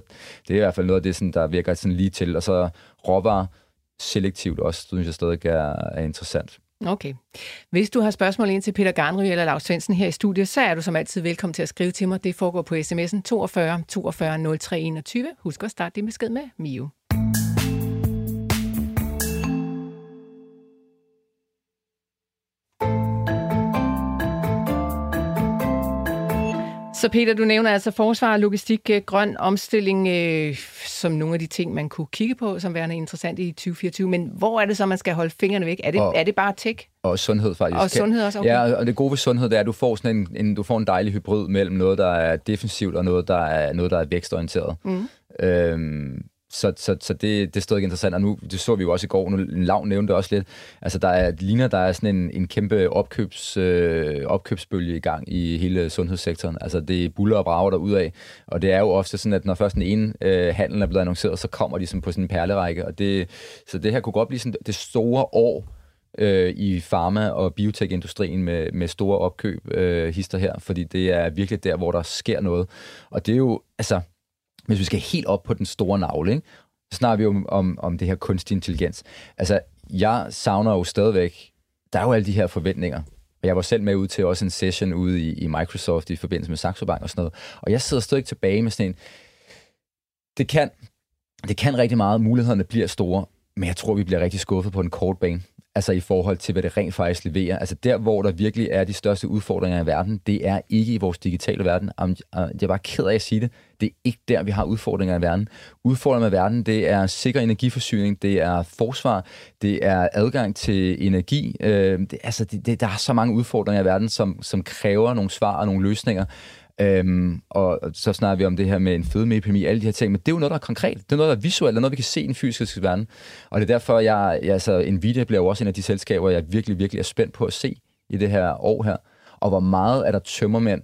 i hvert fald noget af det, sådan, der virker sådan lige til. Og så råvarer selektivt også, synes jeg stadig er interessant. Okay. Hvis du har spørgsmål ind til Peter Garnry eller Lau Svendsen her i studiet, så er du som altid velkommen til at skrive til mig. Det foregår på sms'en 42 42 03 21. Husk at starte din besked med Mio. Så Peter, du nævner altså forsvar, logistik, grøn omstilling som nogle af de ting, man kunne kigge på, som værende interessant i 2024. Men hvor er det så, man skal holde fingrene væk? Er det bare tech? Og sundhed faktisk. Og sundhed også, okay. Ja, og det gode ved sundhed, det er, at du får sådan en dejlig hybrid mellem noget, der er defensivt, og noget, der er vækstorienteret. Så det er stadig interessant, og nu det så vi jo også i går, nu Lau nævnte også lidt, altså der er sådan en kæmpe opkøbsbølge i gang i hele sundhedssektoren, altså det buller og brager derudaf, og det er jo ofte sådan, at når først den ene handel er blevet annonceret, så kommer de sådan på sådan en perlerække, og det her kunne godt blive sådan det store år i pharma- og biotech-industrien med store opkøb hister her, fordi det er virkelig der, hvor der sker noget, og det er jo, altså hvis vi skal helt op på den store navle, ikke? Så snakker vi jo om det her kunstig intelligens. Altså, jeg savner jo stadigvæk, der er jo alle de her forventninger. Og jeg var selv med ud til også en session ude i Microsoft i forbindelse med Saxo Bank og sådan noget. Og jeg sidder stadig tilbage med sådan en, det kan rigtig meget, mulighederne bliver store, men jeg tror, vi bliver rigtig skuffet på en kort bane. Altså i forhold til, hvad det rent faktisk leverer. Altså der, hvor der virkelig er de største udfordringer i verden, det er ikke i vores digitale verden. Jeg er bare ked af at sige det. Det er ikke der, vi har udfordringer i verden. Udfordringer i verden, det er sikker energiforsyning, det er forsvar, det er adgang til energi. Der er så mange udfordringer i verden, som kræver nogle svar og nogle løsninger. Og så snakker vi om det her med en fødmeepidemi, alle de her ting, men det er jo noget, der er konkret, det er noget, der er visuelt, og noget, vi kan se i den fysiske verden. Og det er derfor, Nvidia bliver jo også en af de selskaber, jeg virkelig, virkelig er spændt på at se i det her år her, og hvor meget er der tømmermænd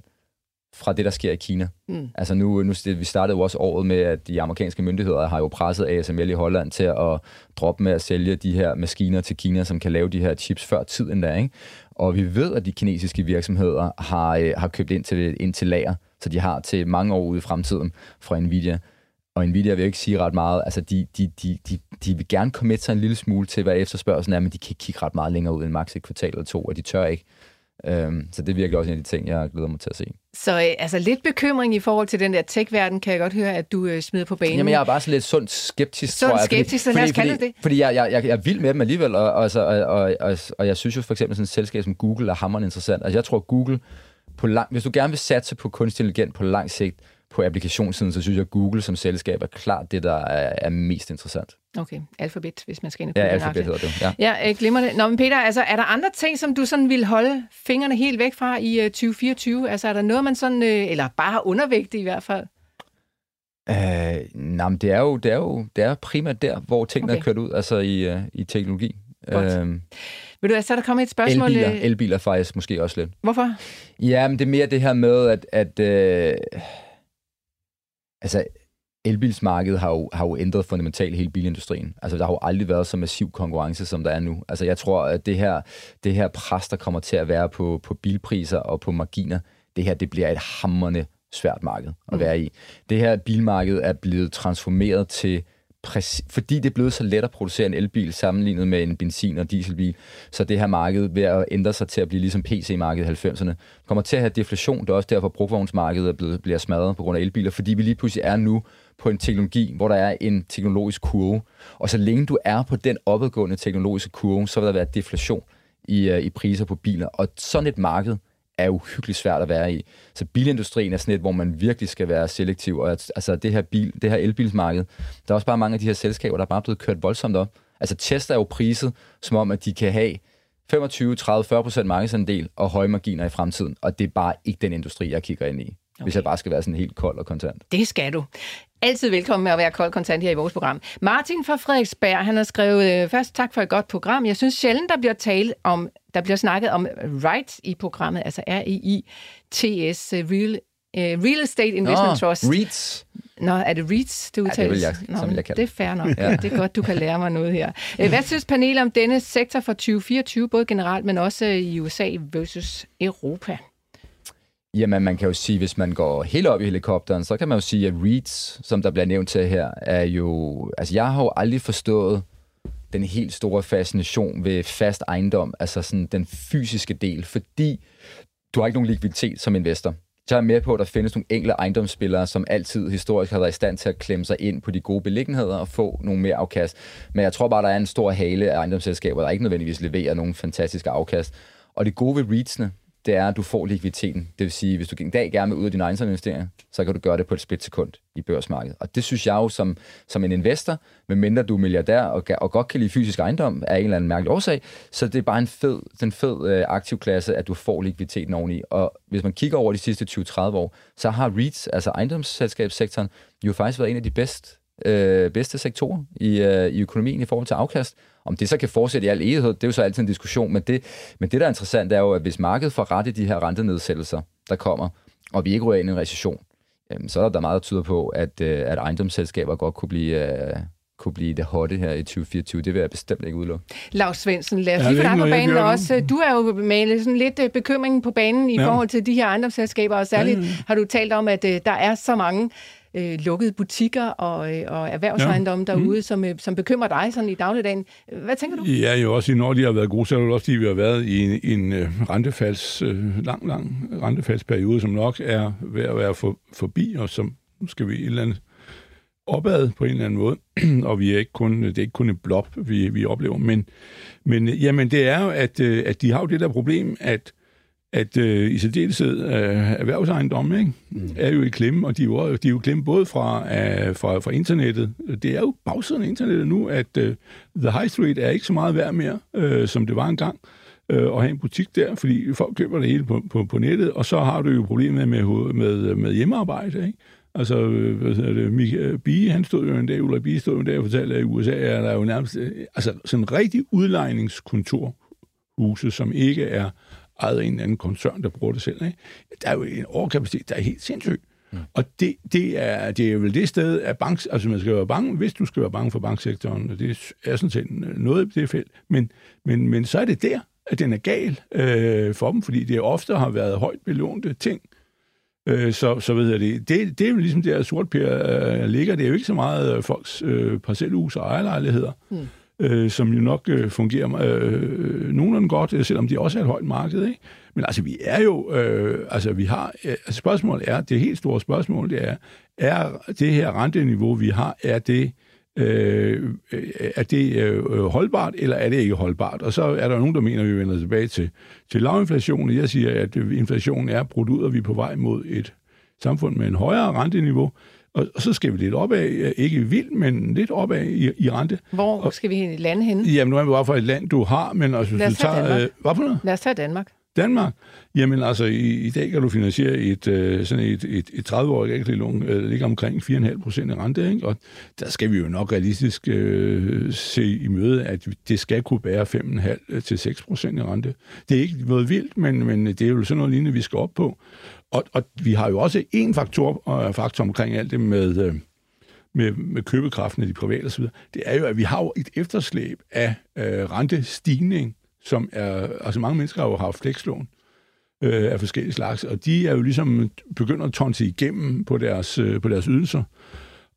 fra det, der sker i Kina. Mm. Altså nu vi startede jo også året med, at de amerikanske myndigheder har jo presset ASML i Holland til at droppe med at sælge de her maskiner til Kina, som kan lave de her chips før tid endda, ikke? Og vi ved, at de kinesiske virksomheder har købt ind til lager, så de har til mange år ude i fremtiden fra Nvidia. Og Nvidia vil ikke sige ret meget. Altså, de vil gerne komme sig en lille smule til, hvad efterspørgselen er, men de kan ikke kigge ret meget længere ud end maks et kvartal eller to, og de tør ikke. Så det er virkelig også en af de ting, jeg glæder mig til at se. Så altså lidt bekymring i forhold til den der tech-verden, kan jeg godt høre, at du smider på banen. Jamen, jeg er bare sådan lidt sundt skeptisk, tror jeg. Fordi jeg er vild med dem alligevel, og jeg synes jo for eksempel sådan et selskab som Google er hammerende interessant. Altså, jeg tror, Google hvis du gerne vil satse på kunstig intelligens på lang sigt, på applikationssiden, så synes jeg, at Google som selskab er klart det, der er mest interessant. Okay, Alphabet, hvis man skal ind på den aktie. Ja, Alphabet hedder det. Ja, glimrende. Nå, men Peter, altså, er der andre ting, som du sådan vil holde fingrene helt væk fra i 2024? Altså, er der noget, man sådan, eller bare har undervægt i hvert fald? Nej, men det er primært der, hvor tingene er kørt ud, altså i teknologi. Vil du altså, der komme et spørgsmål? Elbiler faktisk måske også lidt. Hvorfor? Jamen, det er mere det her med, at elbilsmarkedet har jo ændret fundamentalt hele bilindustrien. Altså, der har jo aldrig været så massiv konkurrence, som der er nu. Altså, jeg tror, at det her pres, der kommer til at være på bilpriser og på marginer, det bliver et hamrende svært marked at være i. Det her bilmarked er blevet transformeret til, fordi det er blevet så let at producere en elbil sammenlignet med en benzin- og dieselbil, så det her marked ved at ændre sig til at blive ligesom PC-markedet i 90'erne. Kommer til at have deflation, der også derfor brugvognsmarkedet bliver smadret på grund af elbiler, fordi vi lige pludselig er nu på en teknologi, hvor der er en teknologisk kurve, og så længe du er på den opadgående teknologiske kurve, så vil der være deflation i priser på biler, og sådan et marked er uhyggeligt svært at være i. Så bilindustrien er sådan et, hvor man virkelig skal være selektiv, og altså det her elbilsmarked, der er også bare mange af de her selskaber, der er bare blevet kørt voldsomt op. Altså Tesla er jo priset, som om at de kan have 25-30-40% markedsandel og høje marginer i fremtiden, og det er bare ikke den industri, jeg kigger ind i, hvis jeg bare skal være sådan helt kold og kontant. Det skal du. Altid velkommen med at være kold kontant her i vores program. Martin fra Frederiksberg, han har skrevet, først tak for et godt program. Jeg synes sjældent, der bliver snakket om REIT i programmet, altså REITs, Real Estate Investment Trust. REITs. Nå, er det REITs, det udtales? Ja, det vil jeg kalde. Det er fair nok. Ja. Det er godt, du kan lære mig noget her. Hvad synes panelet om denne sektor for 2024, både generelt, men også i USA versus Europa? Jamen, man kan jo sige, hvis man går helt op i helikopteren, så kan man jo sige, at REITs, som der bliver nævnt til her, er jo... Altså, jeg har jo aldrig forstået den helt store fascination ved fast ejendom, altså sådan den fysiske del, fordi du har ikke nogen likviditet som investor. Så er jeg med på, at der findes nogle enkelte ejendomsspillere, som altid historisk har været i stand til at klemme sig ind på de gode beliggenheder og få nogle mere afkast. Men jeg tror bare, der er en stor hale af ejendomsselskaber, der ikke nødvendigvis leverer nogle fantastiske afkast. Og det gode ved REITs'ene, det er, at du får likviditeten. Det vil sige, hvis du en dag gerne vil ud af dine ejendomsinvesteringer, så kan du gøre det på et splitsekund i børsmarkedet. Og det synes jeg jo som en investor, medmindre du er milliardær og godt kan lide fysisk ejendom af en eller anden mærkelig årsag, så det er bare en fed aktiv klasse, at du får likviditeten oveni. Og hvis man kigger over de sidste 20-30 år, så har REITs, altså ejendomsselskabssektoren, jo faktisk været en af de bedste sektorer i økonomien i forhold til afkast. Om det så kan fortsætte i al evighed, det er jo så altid en diskussion, men det der er interessant er jo, at hvis markedet får ret i de her rentenedsættelser, der kommer, og vi ikke ryger ind i en recession, så er der meget, der tyder på, at ejendomsselskaber godt kunne blive det hotte her i 2024. Det vil jeg bestemt ikke udelukke. Lau Svendsen, lad os lige få dig på banen også. Du er jo malet sådan lidt bekymringen på banen i forhold til de her ejendomsselskaber, og særligt har du talt om, at der er så mange lukkede butikker og erhvervsejendomme derude, som bekymrer dig sådan i dagligdagen. Hvad tænker du? Ja, jo også, når de har været gode, så har også de har været i en lang rentefaldsperiode, som nok er ved at være forbi, og som skal vi et eller andet opad på en eller anden måde, og det er ikke kun et blop, vi oplever, men jamen, det er jo, at de har jo det der problem, at i særdeleshed erhvervsejendomme, ikke, er jo i klemme, og de er jo klemme både fra internettet. Det er jo bagsiden af internettet nu, at the high street er ikke så meget værd mere, som det var engang, at have en butik der, fordi folk køber det hele på nettet, og så har du jo problemet med hjemmearbejde, ikke? Altså, hvad hedder det, Ulrik Bie stod jo en dag og fortalte, at i USA er der jo nærmest, altså sådan rigtig udlejningskontorhuse, som ikke er ejet af en eller anden koncern, der bruger det selv. Ikke? Der er jo en overkapacitet, der er helt sindssyg. Mm. Og det er vel det sted, at altså man skal være bange, hvis du skal være bange for banksektoren, og det er sådan set noget i det felt, men så er det der, at den er gal for dem, fordi det ofte har været højt belånte ting. Så ved jeg det. Det er jo ligesom der sortpære ligger. Det er jo ikke så meget folks parcelhus og ejerlejligheder, som jo nok fungerer nogenlunde godt, selvom de også er et højt marked. Ikke? Men altså, vi er jo... spørgsmålet er, det helt store spørgsmål, det er det her renteniveau, vi har, er det holdbart, eller er det ikke holdbart? Og så er der nogen, der mener, at vi vender tilbage til lavinflation. Jeg siger, at inflationen er brudt ud, og vi er på vej mod et samfund med en højere renteniveau. Og så skal vi lidt opad, ikke vildt, men lidt opad i rente. Hvor skal vi hen lande henne? Jamen, nu er vi bare for et land, du har, men altså... Lad os tage Danmark. Hvad for noget? Lad os tage Danmark. Jamen altså, i dag kan du finansiere et 30-årigt realkreditlån, der ligger omkring 4,5% af rente, ikke? Og der skal vi jo nok realistisk se i møde, at det skal kunne bære 5,5-6% af rente. Det er ikke noget vildt, men det er jo sådan noget lignende, vi skal op på. Og vi har jo også en faktor omkring alt det med købekraften af de private osv. Det er jo, at vi har et efterslæb af rentestigning, som er, altså mange mennesker har jo haft flekslån af forskellige slags, og de er jo ligesom begynder at tonse igennem på deres ydelser.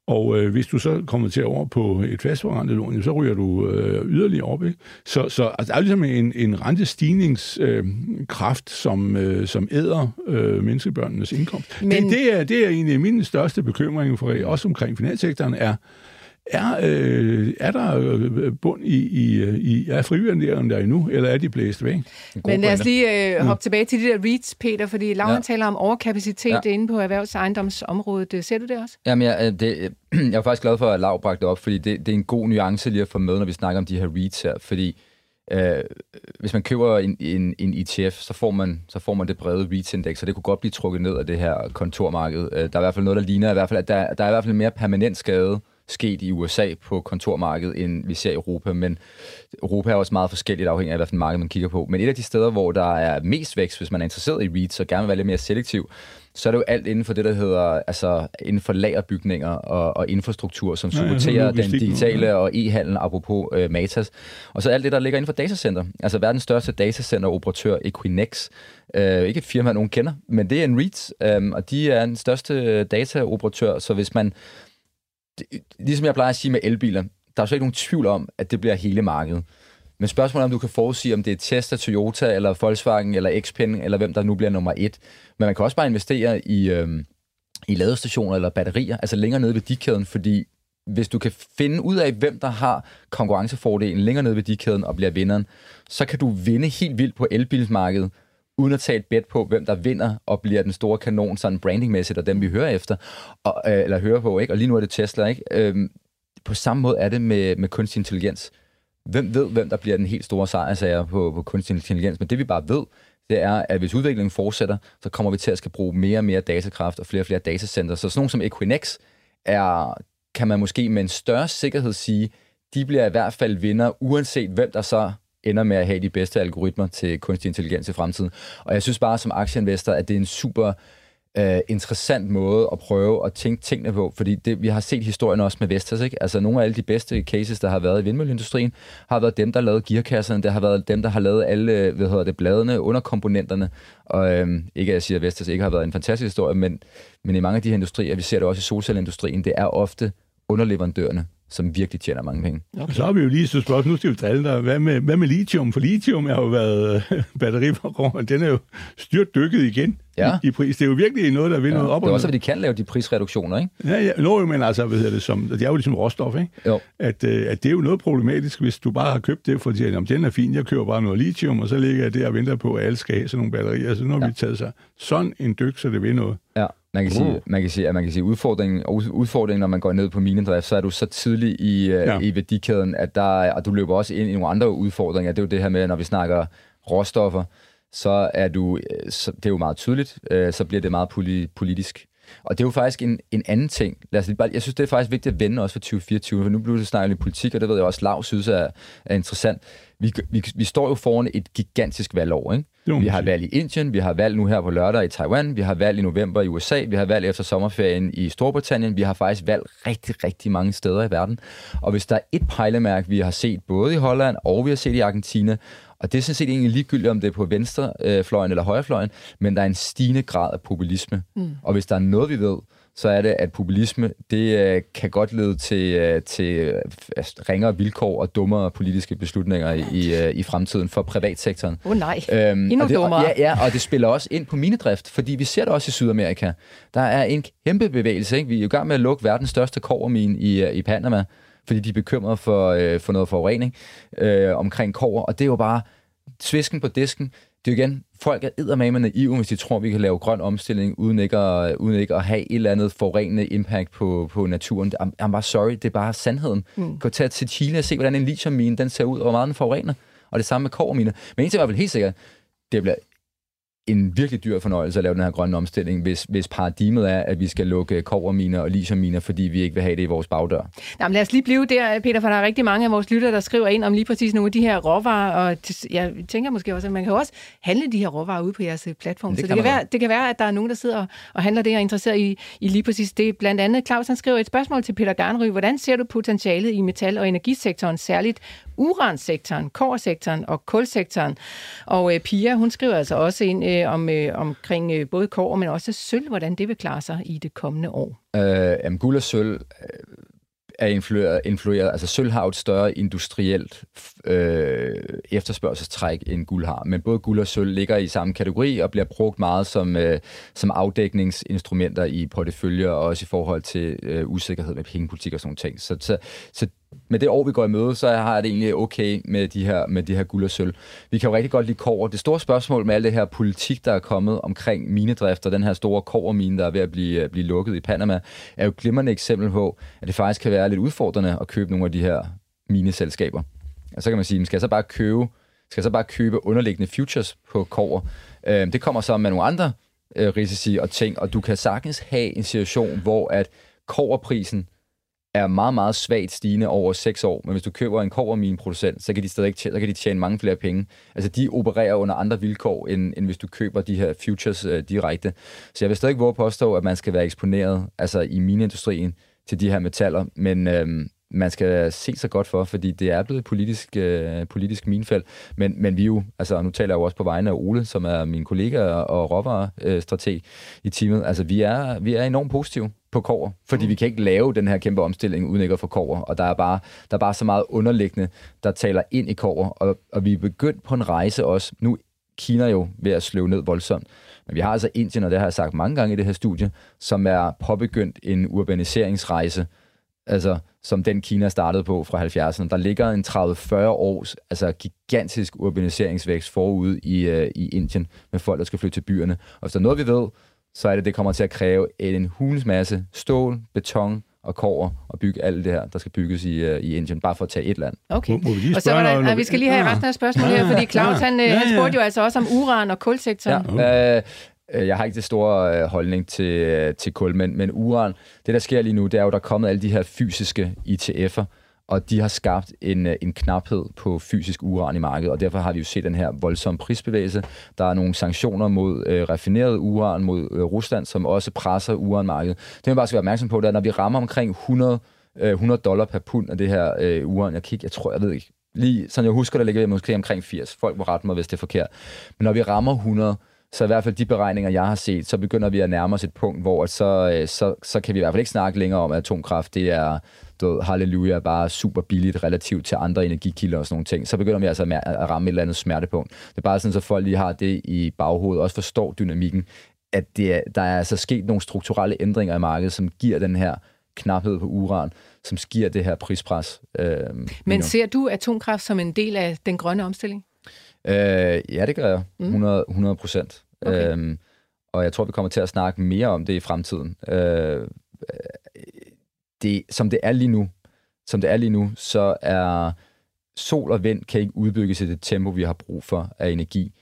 Og hvis du så kommer til over på et fastforrentelån, så ryger du yderligere op. Ikke? Så altså, der er ligesom en rentestigningskraft, som æder menneskebørnenes indkomst. Men det er egentlig min største bekymring for også omkring finanssektoren, er der bund i frivilligerne der endnu, eller er de blæst væk? Men lad os lige hoppe tilbage til de der REITs, Peter, fordi Laura taler om overkapacitet inde på erhvervsejendomsområdet. Ser du det også? Jamen, jeg er faktisk glad for, at Laura bragte det op, fordi det er en god nuance lige at få med, når vi snakker om de her REITs her, fordi hvis man køber en ETF, så får man det brede REITs-indeks, og det kunne godt blive trukket ned af det her kontormarked. Der er i hvert fald noget, der ligner, at der er i hvert fald mere permanent skade sket i USA på kontormarkedet, end vi ser i Europa, men Europa er også meget forskelligt afhængig af, hvilken marked man kigger på. Men et af de steder, hvor der er mest vækst, hvis man er interesseret i REITs og gerne vil være lidt mere selektiv, så er det jo alt inden for det, der hedder, altså inden for lagerbygninger og infrastruktur, som supporterer den digitale og e-handel, apropos Matas. Og så alt det, der ligger inden for datacenter. Altså verdens største datacenteroperatør, Equinix. Ikke et firma, nogen kender, men det er en REIT, og de er den største dataoperatør, så hvis man ligesom jeg plejer at sige med elbiler, der er så ikke nogen tvivl om, at det bliver hele markedet. Men spørgsmålet er, om du kan forudsige, om det er Tesla, Toyota, eller Volkswagen, eller Xpeng, eller hvem der nu bliver nummer et. Men man kan også bare investere i ladestationer eller batterier, altså længere nede ved værdikæden, fordi hvis du kan finde ud af, hvem der har konkurrencefordelen længere nede ved værdikæden og bliver vinderen, så kan du vinde helt vildt på elbilsmarkedet, uden at tage et bet på, hvem der vinder og bliver den store kanon, sådan brandingmæssigt, og dem vi hører efter, eller hører på, ikke? Og lige nu er det Tesla, ikke? På samme måde er det med kunstig intelligens. Hvem ved, hvem der bliver den helt store sejrsager på kunstig intelligens? Men det vi bare ved, det er, at hvis udviklingen fortsætter, så kommer vi til at skal bruge mere og mere datakraft og flere og flere datacenter. Så sådan nogle som Equinix kan man måske med en større sikkerhed sige, de bliver i hvert fald vinder, uanset hvem der så ender med at have de bedste algoritmer til kunstig intelligens i fremtiden. Og jeg synes bare som aktieinvestor, at det er en super interessant måde at prøve at tænke tingene på, fordi vi har set historien også med Vestas, ikke? Altså nogle af alle de bedste cases, der har været i vindmølleindustrien, har været dem, der lavede gearkasserne, det har været dem, der har lavet alle, bladene, underkomponenterne, og ikke at jeg siger, at Vestas ikke har været en fantastisk historie, men i mange af de her industrier, vi ser det også i solcelleindustrien, det er ofte underleverandørerne, som virkelig tjener mange penge. Okay. Så har vi jo lige så spørgsmål, nu skal vi tale dig, hvad med lithium? For lithium har jo været batteriforråd, den er jo styrtdykket igen i pris. Det er jo virkelig noget, der vinder noget op. Det er også, at de kan lave de prisreduktioner, ikke? Men altså, det er jo ligesom råstof, ikke? Jo. At det er jo noget problematisk, hvis du bare har købt det, fordi den er fin, jeg køber bare noget lithium, og så ligger jeg der og venter på, at alle skal have sådan nogle batterier, så nu har vi taget sig sådan en dyk, så det vinder noget. Ja. Man kan sige, udfordringen, når man går ned på minedrift, så er du så tidlig i værdikæden, at og du løber også ind i nogle andre udfordringer. Det er jo det her med, når vi snakker råstoffer, så er det er jo meget tydeligt, så bliver det meget politisk. Og det er jo faktisk en anden ting. Jeg synes, det er faktisk vigtigt at vende også for 2024, for nu bliver det snart i politik, og det ved jeg også, Lau synes er interessant. Vi står jo foran et gigantisk valgår, ikke? Vi har valg i Indien, vi har valg nu her på lørdag i Taiwan, vi har valg i november i USA, vi har valg efter sommerferien i Storbritannien, vi har faktisk valg rigtig, rigtig mange steder i verden. Og hvis der er et pejlemærke, vi har set både i Holland og vi har set i Argentina, og det er sådan set egentlig ligegyldigt, om det er på venstrefløjen eller højrefløjen, men der er en stigende grad af populisme. Mm. Og hvis der er noget, vi ved, så er det, at populisme det kan godt lede til ringere vilkår og dummere politiske beslutninger i fremtiden for privatsektoren. Åh nej, endnu dummere. Ja, og det spiller også ind på minedrift, fordi vi ser det også i Sydamerika. Der er en kæmpe bevægelse, ikke? Vi er jo i gang med at lukke verdens største kobbermine i Panama, fordi de er bekymrede for noget forurening omkring kobber, og det er jo bare svisken på disken. Det er jo igen, folk er eddermame naive, hvis de tror, vi kan lave grøn omstilling, uden ikke at have et eller andet forurenende impact på naturen. I'm bare sorry, det er bare sandheden. Gå til Chile og se, hvordan en lithiummine den ser ud, og hvor meget den forurener. Og det samme med kobberminer. Men en ting er vel helt sikkert, det bliver en virkelig dyr fornøjelse at lave den her grønne omstilling, hvis paradigmet er, at vi skal lukke kobberminer og lithiumminer, fordi vi ikke vil have det i vores bagdør. Jamen, lad os lige blive der, Peter, for der er rigtig mange af vores lyttere, der skriver ind om lige præcis nogle af de her råvarer, og jeg tænker måske også, at man kan også handle de her råvarer ude på jeres platform. Så det kan være, at der er nogen, der sidder og handler det og er interesseret i lige præcis det. Blandt andet Claus, han skriver et spørgsmål til Peter Garnry. Hvordan ser du potentialet i metal- og energisektoren, særligt uransektoren, kobbersektoren og kulsektoren? Og Pia, hun skriver altså også ind omkring både kobber, men også sølv, hvordan det vil klare sig i det kommende år. Guld og sølv er influeret. Altså sølv har et større industrielt efterspørgselstræk end guld har, men både guld og sølv ligger i samme kategori og bliver brugt meget som afdækningsinstrumenter i porteføljer og også i forhold til usikkerhed med pengepolitik og sådan ting. Så med det år, vi går i møde, så har jeg det egentlig okay med de her guld og sølv. Vi kan jo rigtig godt lide kobber. Det store spørgsmål med alt det her politik, der er kommet omkring minedrift og den her store kobbermine, der er ved at blive lukket i Panama, er jo et glimrende eksempel på, at det faktisk kan være lidt udfordrende at købe nogle af de her mineselskaber. Og så kan man sige, skal jeg så bare købe underliggende futures på kobber? Det kommer så med nogle andre risici og ting, og du kan sagtens have en situation, hvor at kobberprisen er meget, meget svagt stigende over 6 år, men hvis du køber en kobbermineproducent, så kan de stadig tjene mange flere penge. Altså, de opererer under andre vilkår, end hvis du køber de her futures direkte. Så jeg vil stadig våge påstå, at man skal være eksponeret, altså i mineindustrien, til de her metaller, men man skal se sig godt for, fordi det er blevet politisk minefelt. Men vi jo, altså nu taler jeg jo også på vegne af Ole, som er min kollega og råvarestrateg i teamet, altså vi er enormt positive på kobber, fordi vi kan ikke lave den her kæmpe omstilling uden ikke at få kobber, og der er bare så meget underliggende, der taler ind i kobber, og vi er begyndt på en rejse også. Nu Kina jo ved at sløve ned voldsomt, men vi har altså Indien, og det har jeg sagt mange gange i det her studie, som er påbegyndt en urbaniseringsrejse, altså som den Kina startede på fra 70'erne. Der ligger en 30-40 års altså gigantisk urbaniseringsvækst forude i Indien, med folk, der skal flytte til byerne. Og hvis der er noget, vi ved, så er det kommer til at kræve en hulens masse stål, beton og kobber og bygge alt det her, der skal bygges i Indien, bare for at tage et land. Okay, og så vi skal lige have resten af spørgsmålet her, fordi Claus, han spurgte jo altså også om uran og kulsektoren. Ja. Jeg har ikke det store holdning til kul, men uran, det der sker lige nu, det er jo, der er kommet alle de her fysiske ITF'er, og de har skabt en knaphed på fysisk uran i markedet, og derfor har vi jo set den her voldsomme prisbevægelse. Der er nogle sanktioner mod raffineret uran, mod Rusland, som også presser uranmarkedet. Det man bare skal være opmærksom på, det er, når vi rammer omkring $100 per pund af det her uran, jeg ved ikke, lige sådan jeg husker, der ligger måske omkring 80. Folk må rette mig, hvis det er forkert. Men når vi rammer 100, så i hvert fald de beregninger, jeg har set, så begynder vi at nærme os et punkt, hvor så kan vi i hvert fald ikke snakke længere om, at atomkraft, det er halleluja, bare super billigt relativt til andre energikilder og sådan nogle ting. Så begynder vi altså at ramme et eller andet smertepunkt. Det er bare sådan, så folk lige har det i baghovedet, også forstår dynamikken, at der er altså sket nogle strukturelle ændringer i markedet, som giver den her knaphed på uran, som giver det her prispres. Men ser du atomkraft som en del af den grønne omstilling? Ja, det gør jeg. 100%. Okay. Og jeg tror, vi kommer til at snakke mere om det i fremtiden. Som det er lige nu, så er sol og vind kan ikke udbygges i det tempo, vi har brug for af energi.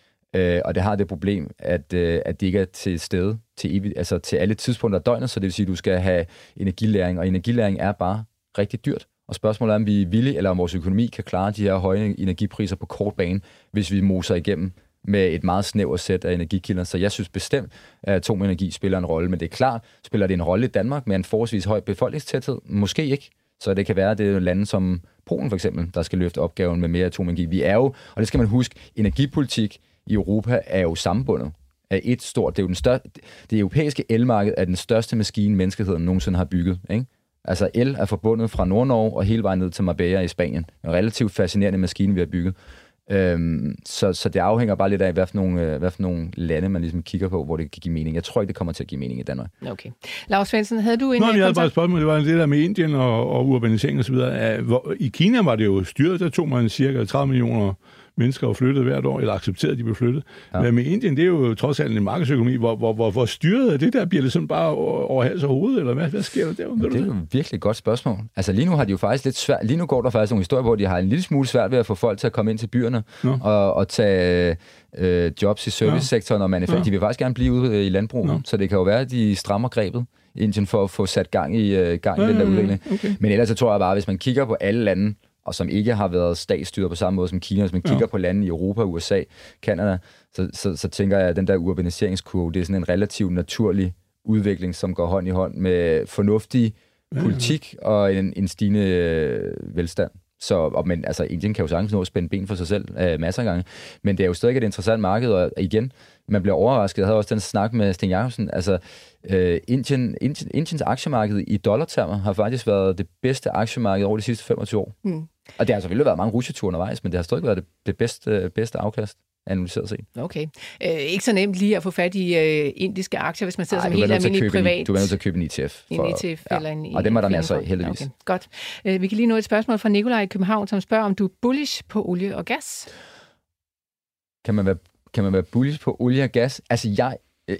Og det har det problem, at det ikke er til stede til, evigt, altså til alle tidspunkter af døgnet, så det vil sige, at du skal have energilæring, og energilæring er bare rigtig dyrt. Og spørgsmålet er, om vi er villige, eller om vores økonomi kan klare de her høje energipriser på kort bane, hvis vi moser igennem med et meget snævert sæt af energikilder. Så jeg synes bestemt, at atomenergi spiller en rolle, men det er klart, spiller det en rolle i Danmark med en forholdsvis høj befolkningstæthed? Måske ikke. Så det kan være, at det er lande som Polen for eksempel, der skal løfte opgaven med mere atomenergi. Vi er jo, og det skal man huske, energipolitik i Europa er jo sammenbundet af et stort. Det er jo den største, det europæiske elmarked er den største maskine, menneskeheden nogensinde har bygget, ikke? Altså el er forbundet fra Nord-Norge og hele vejen ned til Marbella i Spanien. En relativt fascinerende maskine, vi har bygget. Så det afhænger bare lidt af, hvad for nogle lande man ligesom kigger på, hvor det kan give mening. Jeg tror ikke, det kommer til at give mening i Danmark. Okay. Lau Svendsen, havde du en... Jeg havde bare et spørgsmål. Det var det der med Indien og urbanisering osv. I Kina var det jo styret, der tog man cirka 30 millioner mennesker og flyttede hvert år, eller accepterede, at de blev flyttet. Ja. Men med Indien, det er jo trods alt en markedsøkonomi. Hvor styret er det der? Bliver det sådan bare over hals og hoved, eller hvad sker der derude? Ja, det er jo et virkelig godt spørgsmål. Altså lige nu har de jo faktisk lidt svært. Lige nu går der faktisk nogle historier, hvor de har en lille smule svært ved at få folk til at komme ind til byerne og tage jobs i servicesektoren og manufaktur. Ja. De vil faktisk gerne blive ude i landbruget, så det kan jo være, at de strammer grebet Indien for at få sat gang i den der udvikling. Okay. Men ellers så tror jeg bare, hvis man kigger på alle lande, og som ikke har været statsstyret på samme måde som Kina. Hvis man kigger på lande i Europa, USA, Kanada, så tænker jeg, at den der urbaniseringskurve, det er sådan en relativt naturlig udvikling, som går hånd i hånd med fornuftig politik og en stigende velstand. Så, men altså, Indien kan jo sagtens nå at spænde ben for sig selv masser af gange. Men det er jo stadig et interessant marked, og igen, man bliver overrasket. Jeg havde også den snak med Sten Jacobsen. Altså, Indiens aktiemarked i dollartermer har faktisk været det bedste aktiemarked over de sidste 25 år. Og det har selvfølgelig været mange rutsjeture undervejs, men det har stadig været det bedste afkast analyseret set. Okay. Ikke så nemt lige at få fat i indiske aktier, hvis man sidder som helt almindelig privat. Du er nødt til at købe en ETF. Eller en og dem er der masser af, heldigvis. Okay. Godt. Vi kan lige nå et spørgsmål fra Nikolaj i København, som spørger, om du er bullish på olie og gas? Kan man være bullish på olie og gas? Altså,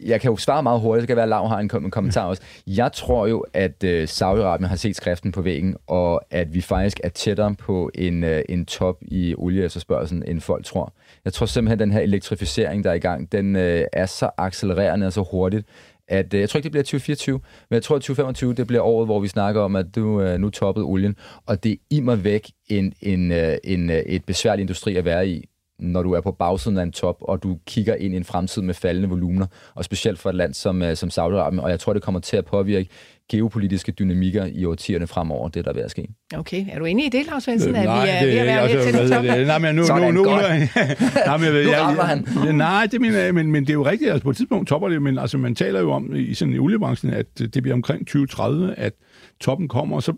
jeg kan jo svare meget hurtigt, så kan være, at Lau har en kommentar også. Jeg tror jo, at Saudi-Arabien har set skriften på væggen, og at vi faktisk er tættere på en top i olieefterspørgslen, end folk tror. Jeg tror simpelthen, at den her elektrificering, der er i gang, den er så accelererende og så hurtigt, at jeg tror ikke, det bliver 2024, men jeg tror, at 2025 det bliver året, hvor vi snakker om, at nu toppede olien, og det er immervæk et besværlig industri at være i, når du er på bagsiden af en top, og du kigger ind i en fremtid med faldende volumener, og specielt for et land som Saudi-Arabien, og jeg tror, det kommer til at påvirke geopolitiske dynamikker i årtierne fremover, det der er ved at ske. Okay, er du enig i det, Lau Svendsen? Nej, men det er jo rigtigt, altså på et tidspunkt topper det, men altså man taler jo om i sådan i oliebranchen, at det bliver omkring 2030, at toppen kommer, og så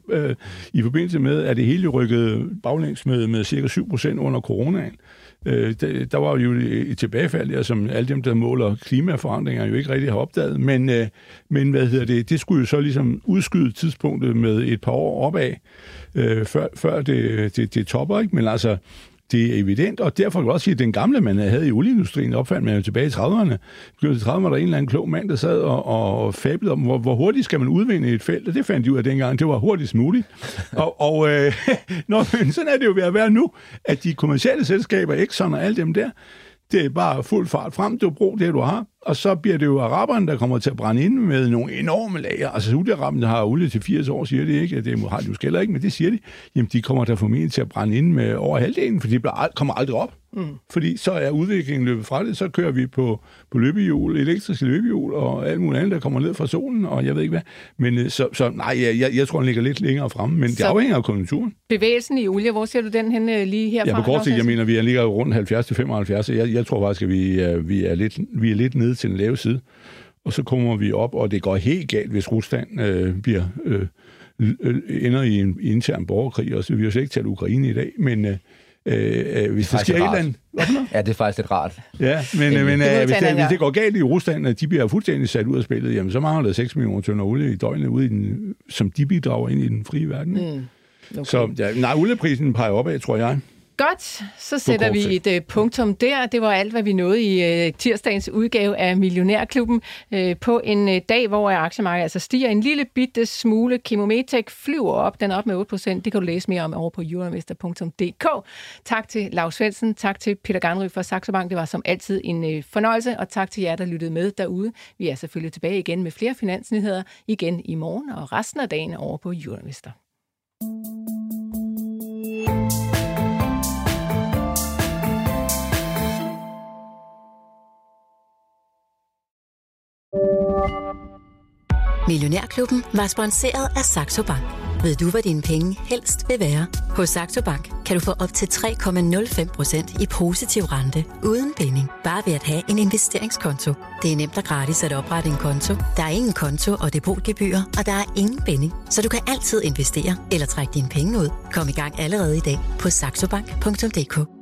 i forbindelse med, at det hele rykkede baglæns med cirka 7% under coronaen. Der var jo et tilbagefald der, som alle dem, der måler klimaforandringer, jo ikke rigtig har opdaget, men det skulle jo så ligesom udskyde tidspunktet med et par år opad, før det topper, ikke? Men altså, det er evident, og derfor kan jeg også sige, at den gamle, man havde i olieindustrien, opfandt man jo tilbage i 30'erne. Begyndte i 30'erne var der en eller anden klog mand, der sad og fablede om, hvor hurtigt skal man udvinde et felt, og det fandt de ud af dengang, det var hurtigst muligt. Men sådan er det jo ved at være nu, at de kommercielle selskaber, Exxon og alle dem der, det er bare fuld fart frem, du brug det, du har, og så bliver det jo araberne, der kommer til at brænde ind med nogle enorme lager. Altså Saudi-Arabien har olie til 80 år, siger de ikke, det har de jo heller ikke, men det siger de. Jamen, de kommer der formentlig til at brænde ind med over halvdelen, for de kommer aldrig op. Fordi så er udviklingen løbet fra det, så kører vi på løbehjul, elektriske løbehjul og alt muligt andet, der kommer ned fra solen, og jeg ved ikke hvad. Men jeg tror, den ligger lidt længere fremme, men så det afhænger af konjunkturen. Bevægelsen i olie, hvor ser du den henne lige herfra? Ja, på kort sigt, jeg mener, vi ligger rundt 70-75, jeg tror faktisk, at vi er lidt nede til den lave side, og så kommer vi op, og det går helt galt, hvis Rusland ender i en intern borgerkrig, og så vi har slet ikke talt Ukraine i dag, men hvis det sker et land... Ja, det er faktisk lidt rart. Ja, men hvis det går galt i Rusland, at de bliver fuldstændig sat ud af spillet, jamen så mangler der 6 millioner tønder olie i døgnet, ude i den, som de bidrager ind i den frie verden. Okay. Så olieprisen peger opad, tror jeg. Godt, så sætter vi et punktum der. Det var alt, hvad vi nåede i tirsdagens udgave af Millionærklubben. På en dag, hvor aktiemarkedet altså stiger en lille bitte smule. Chemometec flyver op. Den er op med 8%. Det kan du læse mere om over på euroinvestor.dk. Tak til Lau Svendsen. Tak til Peter Garnry fra Saxo Bank. Det var som altid en fornøjelse. Og tak til jer, der lyttede med derude. Vi er selvfølgelig tilbage igen med flere finansnyheder. Igen i morgen og resten af dagen over på Euroinvestor. Millionærklubben var sponsoreret af Saxo Bank. Ved du, hvor dine penge helst vil være? Hos Saxo Bank kan du få op til 3,05% i positiv rente uden binding. Bare ved at have en investeringskonto. Det er nemt og gratis at oprette en konto. Der er ingen konto- og depotgebyrer, og der er ingen binding. Så du kan altid investere eller trække dine penge ud. Kom i gang allerede i dag på saxobank.dk.